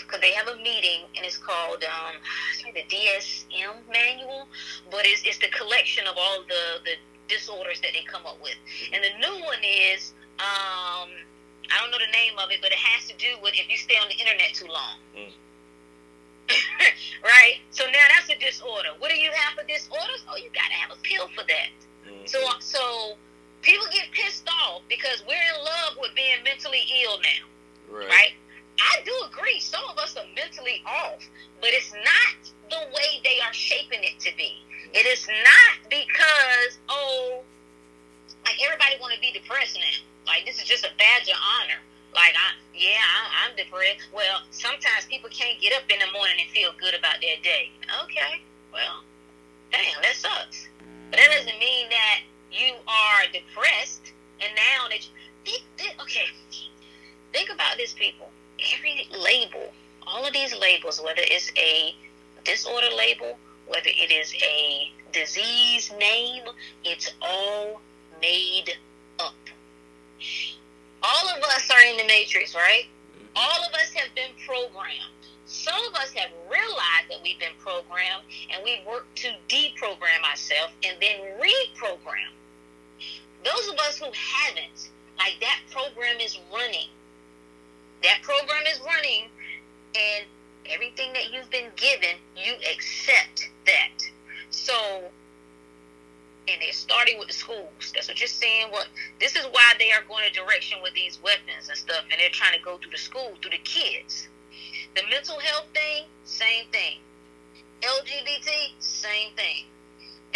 because they have a meeting, and it's called the DSM manual, but it's the collection of all the disorders that they come up with. And the new one is I don't know the name of it, but it has to do with if you stay on the internet too long. Mm. Right? So now that's a disorder. What do you have for disorders? Oh, you got to have a pill for that. Mm-hmm. So people get pissed off because we're in love with being mentally ill now. Right? I do agree. Some of us are mentally off, but it's not the way they are shaping it to be. It is not because, everybody want to be depressed now. Like, this is just a badge of honor. Like, I'm depressed. Well, sometimes people can't get up in the morning and feel good about their day. Okay, well, damn, that sucks. But that doesn't mean that you are depressed. And now that think about this, people. Every label, all of these labels, whether it's a disorder label, whether it is a disease name, it's all made up. All of us are in the matrix, right? All of us have been programmed. Some of us have realized that we've been programmed, and we work to deprogram ourselves and then reprogram. Those of us who haven't, like, that program is running. That program is running, and everything that you've been given, you accept that. So... and they're starting with the schools. That's what you're seeing. What this is why they are going a direction with these weapons and stuff, and they're trying to go through the school, through the kids. The mental health thing, same thing. LGBT, same thing.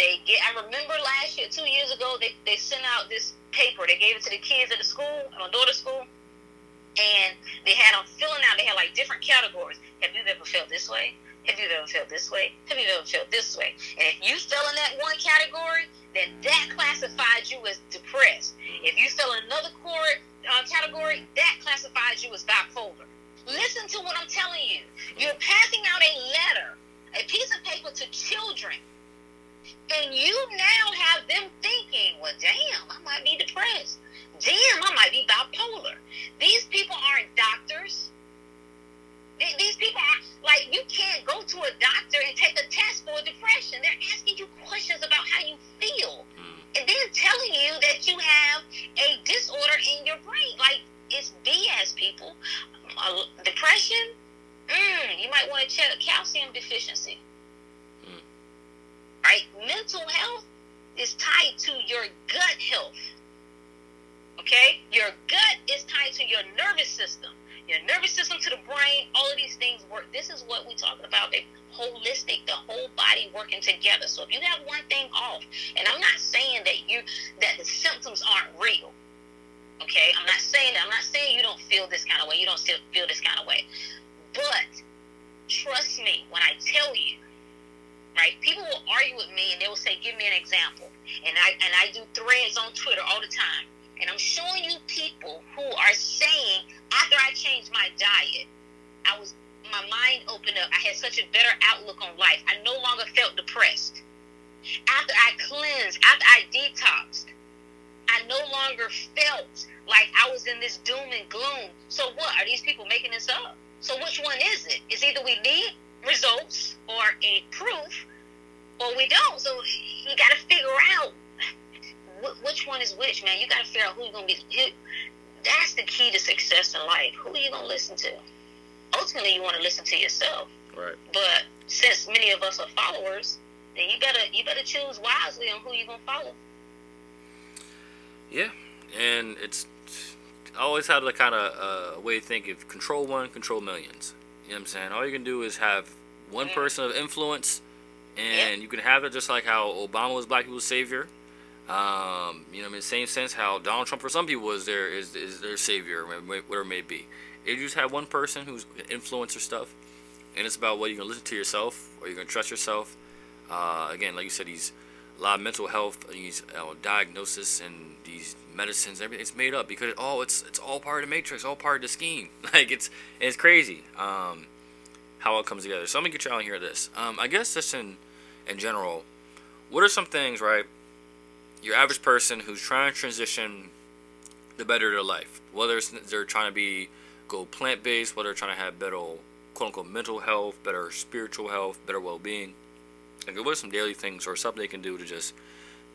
I remember last year, 2 years ago, they sent out this paper. They gave it to the kids at the school, at my daughter's school, and they had them filling down, they had like different categories. Have you ever felt this way? Have you ever felt this way? Have you ever felt this way? And if you fell in that one category, then that classified you as depressed. If you fell in another category, that classified you as bipolar. Listen to what I'm telling you. You're passing out a letter, a piece of paper to children, and you now have them thinking, well, damn, I might be depressed. Damn, I might be bipolar. These people aren't doctors. These people are, like, you can't go to a doctor and take a test for depression. They're asking you questions about how you feel, and then telling you that you have a disorder in your brain. Like, it's BS, people. Depression, you might want to check calcium deficiency. Right? Mental health is tied to your gut health. Okay? Your gut is tied to your nervous system. Your nervous system to the brain, all of these things work. This is what we're talking about, the holistic, the whole body working together. So if you have one thing off, and I'm not saying that the symptoms aren't real. Okay? I'm not saying that. I'm not saying you don't feel this kind of way. You don't still feel this kind of way. But trust me when I tell you, right? People will argue with me and they will say, give me an example. And I do threads on Twitter all the time. And I'm showing you people who are saying, after I changed my diet, my mind opened up. I had such a better outlook on life. I no longer felt depressed. After I cleansed, after I detoxed, I no longer felt like I was in this doom and gloom. So what? Are these people making this up? So which one is it? It's either we need results or a proof, or we don't. So you got to figure out which one is which, man. You got to figure out who you're going to be. That's the key to success in life. Who are you going to listen to? Ultimately, you want to listen to yourself. Right. But since many of us are followers, then you better choose wisely on who you're going to follow. Yeah, and it's always have the kind of way to think of control one, control millions. You know what I'm saying? All you can do is have one person of influence, and you can have it just like how Obama was black people's savior. You know, in the same sense how Donald Trump for some people is their savior, whatever it may be. If you just have one person who's influencer stuff, and it's about whether you're going to listen to yourself or you're going to trust yourself. Again, like you said, these a lot of mental health, these diagnosis and these medicines, everything's made up because it's all part of the matrix, all part of the scheme. Like it's crazy how it comes together. So I'm gonna get y'all and hear this. I guess just in general, what are some things, right? Your average person who's trying to transition to better their life, whether it's they're trying to go plant based, whether they're trying to have better quote unquote mental health, better spiritual health, better well being. Like, what are some daily things or something they can do to just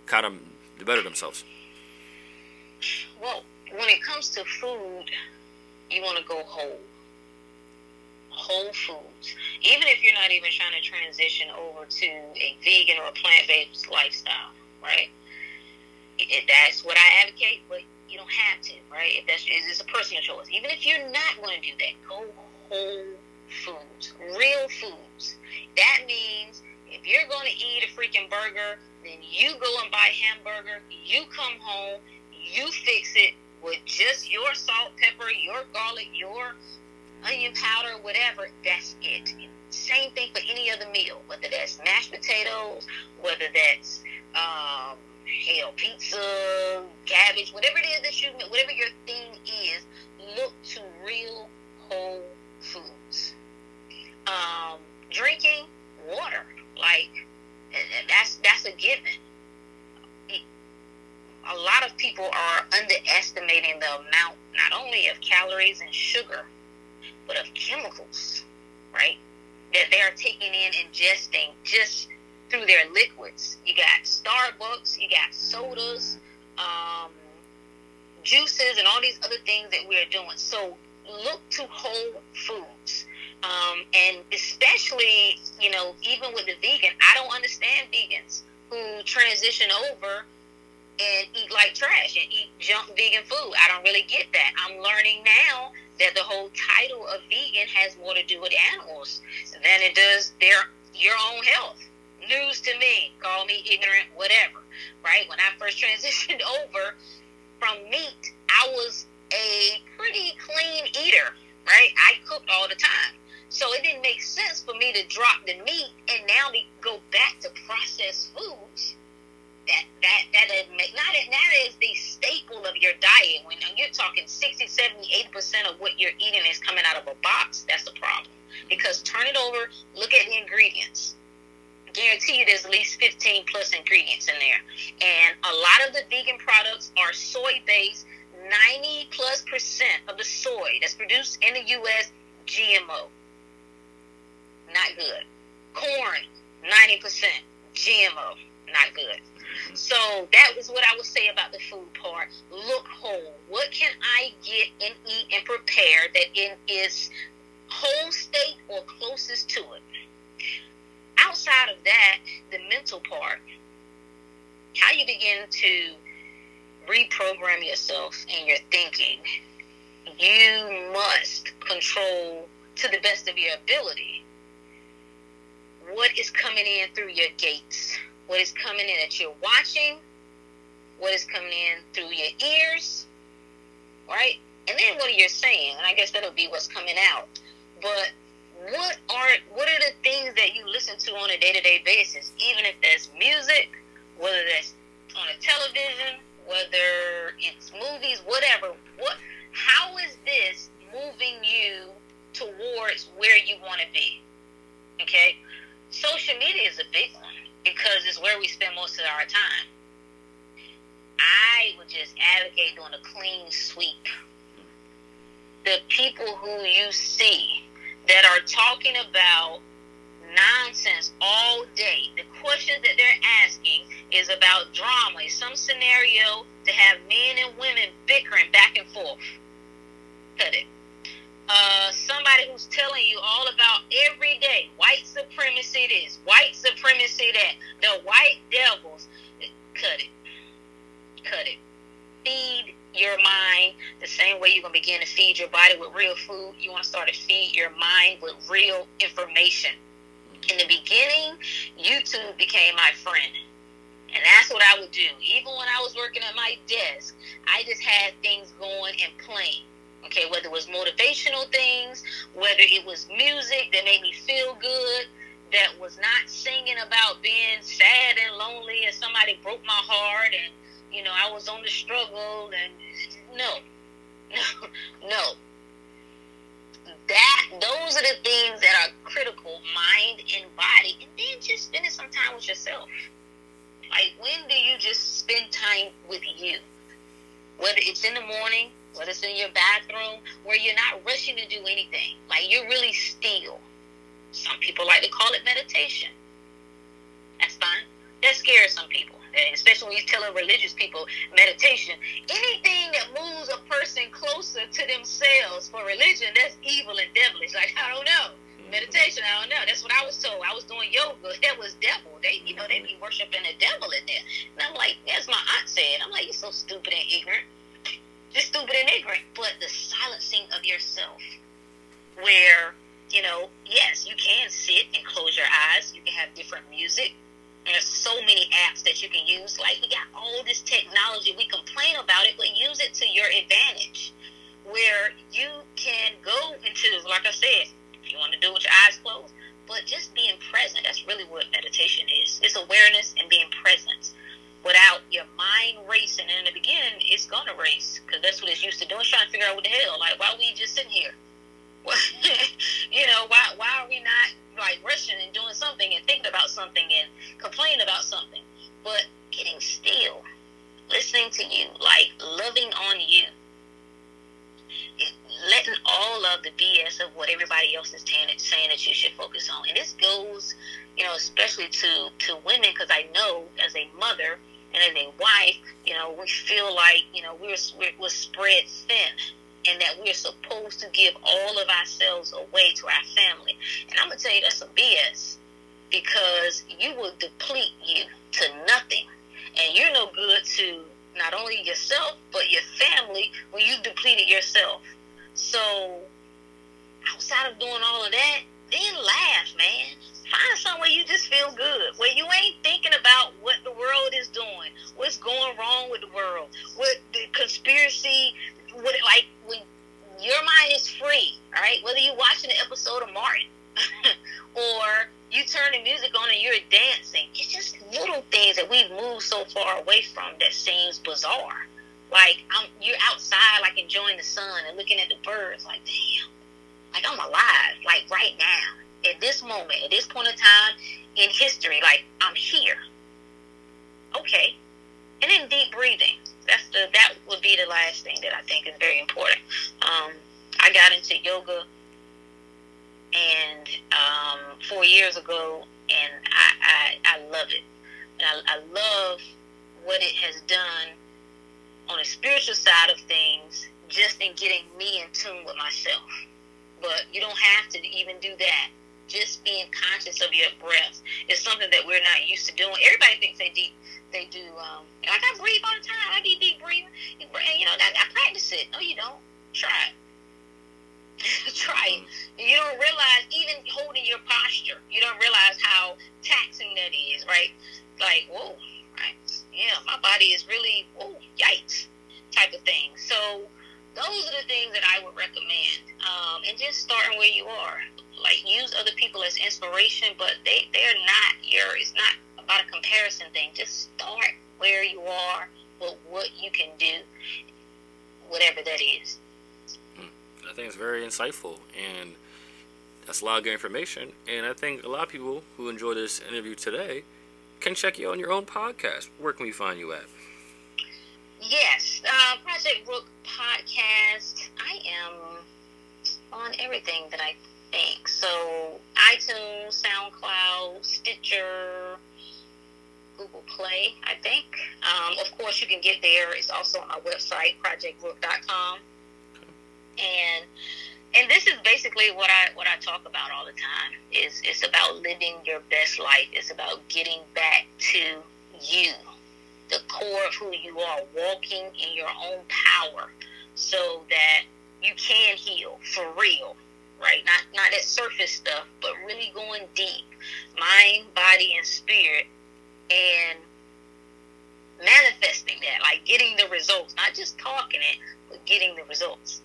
kind of to better themselves? Well, when it comes to food, you want to go whole foods. Even if you're not even trying to transition over to a vegan or a plant-based lifestyle, right? That's what I advocate, but you don't have to, right? If it's a personal choice. Even if you're not going to do that, go whole foods, real foods. That means if you're going to eat a freaking burger, then you go and buy hamburger, you come home, you fix it with just your salt, pepper, your garlic, your onion powder, whatever, that's it. Same thing for any other meal, whether that's mashed potatoes, whether that's pizza, cabbage, whatever it is whatever your thing is, look to real whole foods. Drinking water. Like, that's a given. A lot of people are underestimating the amount, not only of calories and sugar, but of chemicals, right? That they are taking in, ingesting just through their liquids. You got Starbucks, you got sodas, juices, and all these other things that we are doing. So look to whole foods. And especially, you know, even with the vegan, I don't understand vegans who transition over and eat like trash and eat junk vegan food. I don't really get that. I'm learning now that the whole title of vegan has more to do with animals than it does your own health. News to me. Call me ignorant, whatever. Right? When I first transitioned over from meat, I was a pretty clean eater. right? I cooked all the time. So it didn't make sense for me to drop the meat and now we go back to processed foods. That doesn't make, now that is the staple of your diet. When you're talking 60, 70, 80% of what you're eating is coming out of a box, that's a problem. Because turn it over, look at the ingredients. I guarantee you there's at least 15 plus ingredients in there. And a lot of the vegan products are soy-based. 90 plus percent of the soy that's produced in the U.S. GMO. Not good. Corn, 90% GMO. Not good. So that was what I would say about the food part. Look whole. What can I get and eat and prepare that it is whole state or closest to it? Outside of that, the mental part, how you begin to reprogram yourself and your thinking. You must control to the best of your ability what is coming in through your gates, what is coming in that you're watching, what is coming in through your ears, right? And then what you're saying, and I guess that'll be what's coming out. But what are the things that you listen to on a day-to-day basis, even if that's music, whether that's on a television, whether it's movies, whatever. How is this moving you towards where you want to be? Okay? Social media is a big one, because it's where we spend most of our time. I would just advocate doing a clean sweep. The people who you see that are talking about nonsense all day, the questions that they're asking is about drama, it's some scenario to have men and women bickering back and forth. Cut it. Somebody who's telling you all about every day, white supremacy this, white supremacy that, the white devils. Cut it. Feed your mind the same way you're going to begin to feed your body with real food. You want to start to feed your mind with real information. In the beginning, YouTube became my friend. And that's what I would do. Even when I was working at my desk, I just had things going and playing. Okay, whether it was motivational things, whether it was music that made me feel good, that was not singing about being sad and lonely and somebody broke my heart and, you know, I was on the struggle and no. Those are the things that are critical, mind and body. And then just spending some time with yourself. Like, when do you just spend time with you? Whether it's in the morning, whether it's in your bathroom, where you're not rushing to do anything. Like, you're really still. Some people like to call it meditation. That's fine. That scares some people. And especially when you're telling religious people meditation. Anything that moves a person closer to themselves for religion, that's evil and devilish. Like, I don't know. Meditation, I don't know. That's what I was told. I was doing yoga. That was devil. They be worshiping the devil in there. And I'm like, as my aunt said, I'm like, you're so stupid and ignorant. Just stupid and ignorant. But the silencing of yourself, where, you know, yes, you can sit and close your eyes. You can have different music. There's so many apps that you can use. Like, we got all this technology. We complain about it, but use it to your advantage, where you can go into, like I said, if you want to do it with your eyes closed, but just being present. That's really what meditation is. It's awareness and being present without your mind racing. And in the beginning, it's going to race, because that's what it's used to doing, trying to figure out what the hell. Like, why are we just sitting here? You know, why are we not, like, rushing and doing something and thinking about something and complaining about something? But getting still, listening to you, like, loving on you. Letting all of the BS of what everybody else is saying that you should focus on. And this goes, you know, especially to women, because I know as a mother and as a wife, you know, we feel like, you know, we're spread thin, and that we're supposed to give all of ourselves away to our family. And I'm going to tell you, that's a BS, because you will deplete you to nothing. And you're no good to not only yourself, but your family when you've depleted yourself. So, outside of doing all of that, then laugh, man. Find somewhere you just feel good, where you ain't thinking about what the world is doing, what's going wrong with the world, what the conspiracy, what, like, when your mind is free, all right? far away from that seems bizarre. Like, you're outside, like, enjoying the sun and looking at the birds, like, damn, like, I'm alive, like, right now, at this moment, at this point in time in history, like, I'm here. Okay. And then deep breathing. That would be the last thing that I think is very important. I got into yoga and 4 years ago, and I love it. And I love what it has done on the spiritual side of things, just in getting me in tune with myself. But you don't have to even do that. Just being conscious of your breath is something that we're not used to doing. Everybody thinks they do. Like, I breathe all the time. I be deep breathing. You know, I practice it. No, you don't. Try it. Try it. You don't realize, even holding your posture, you don't realize how taxing that is, right? Like, whoa, right? Yeah, my body is really, whoa, yikes, type of thing. So those are the things that I would recommend. And just starting where you are. Like, use other people as inspiration, but they're not your, it's not about a comparison thing. Just start where you are with what you can do, whatever that is. I think it's very insightful, and that's a lot of good information. And I think a lot of people who enjoy this interview today can check you on your own podcast. Where can we find you at? Yes, Project Rook Podcast. I am on everything that I think. So iTunes, SoundCloud, Stitcher, Google Play, I think. Of course, you can get there. It's also on my website, ProjectRook.com. And this is basically what I talk about all the time. It's about living your best life. It's about getting back to you, the core of who you are, walking in your own power so that you can heal for real. Right, not that surface stuff, but really going deep, mind, body, and spirit, and manifesting that, like getting the results, not just talking it, but getting the results.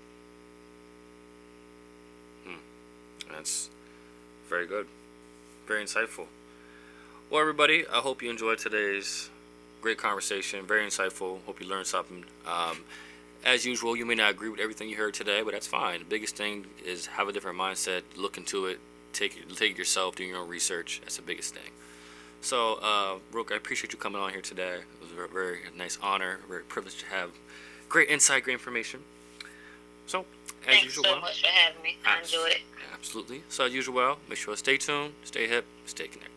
That's very good, very insightful. Well, everybody, I hope you enjoyed today's great conversation, very insightful, hope you learned something. As usual, you may not agree with everything you heard today, but that's fine. The biggest thing is have a different mindset, look into it, take it yourself, do your own research. That's the biggest thing. So, Rook, I appreciate you coming on here today. It was a very nice honor, very privileged to have great insight, great information. So, as usual, thanks so much for having me. I enjoyed it. Absolutely. So, as usual, make sure to stay tuned, stay hip, stay connected.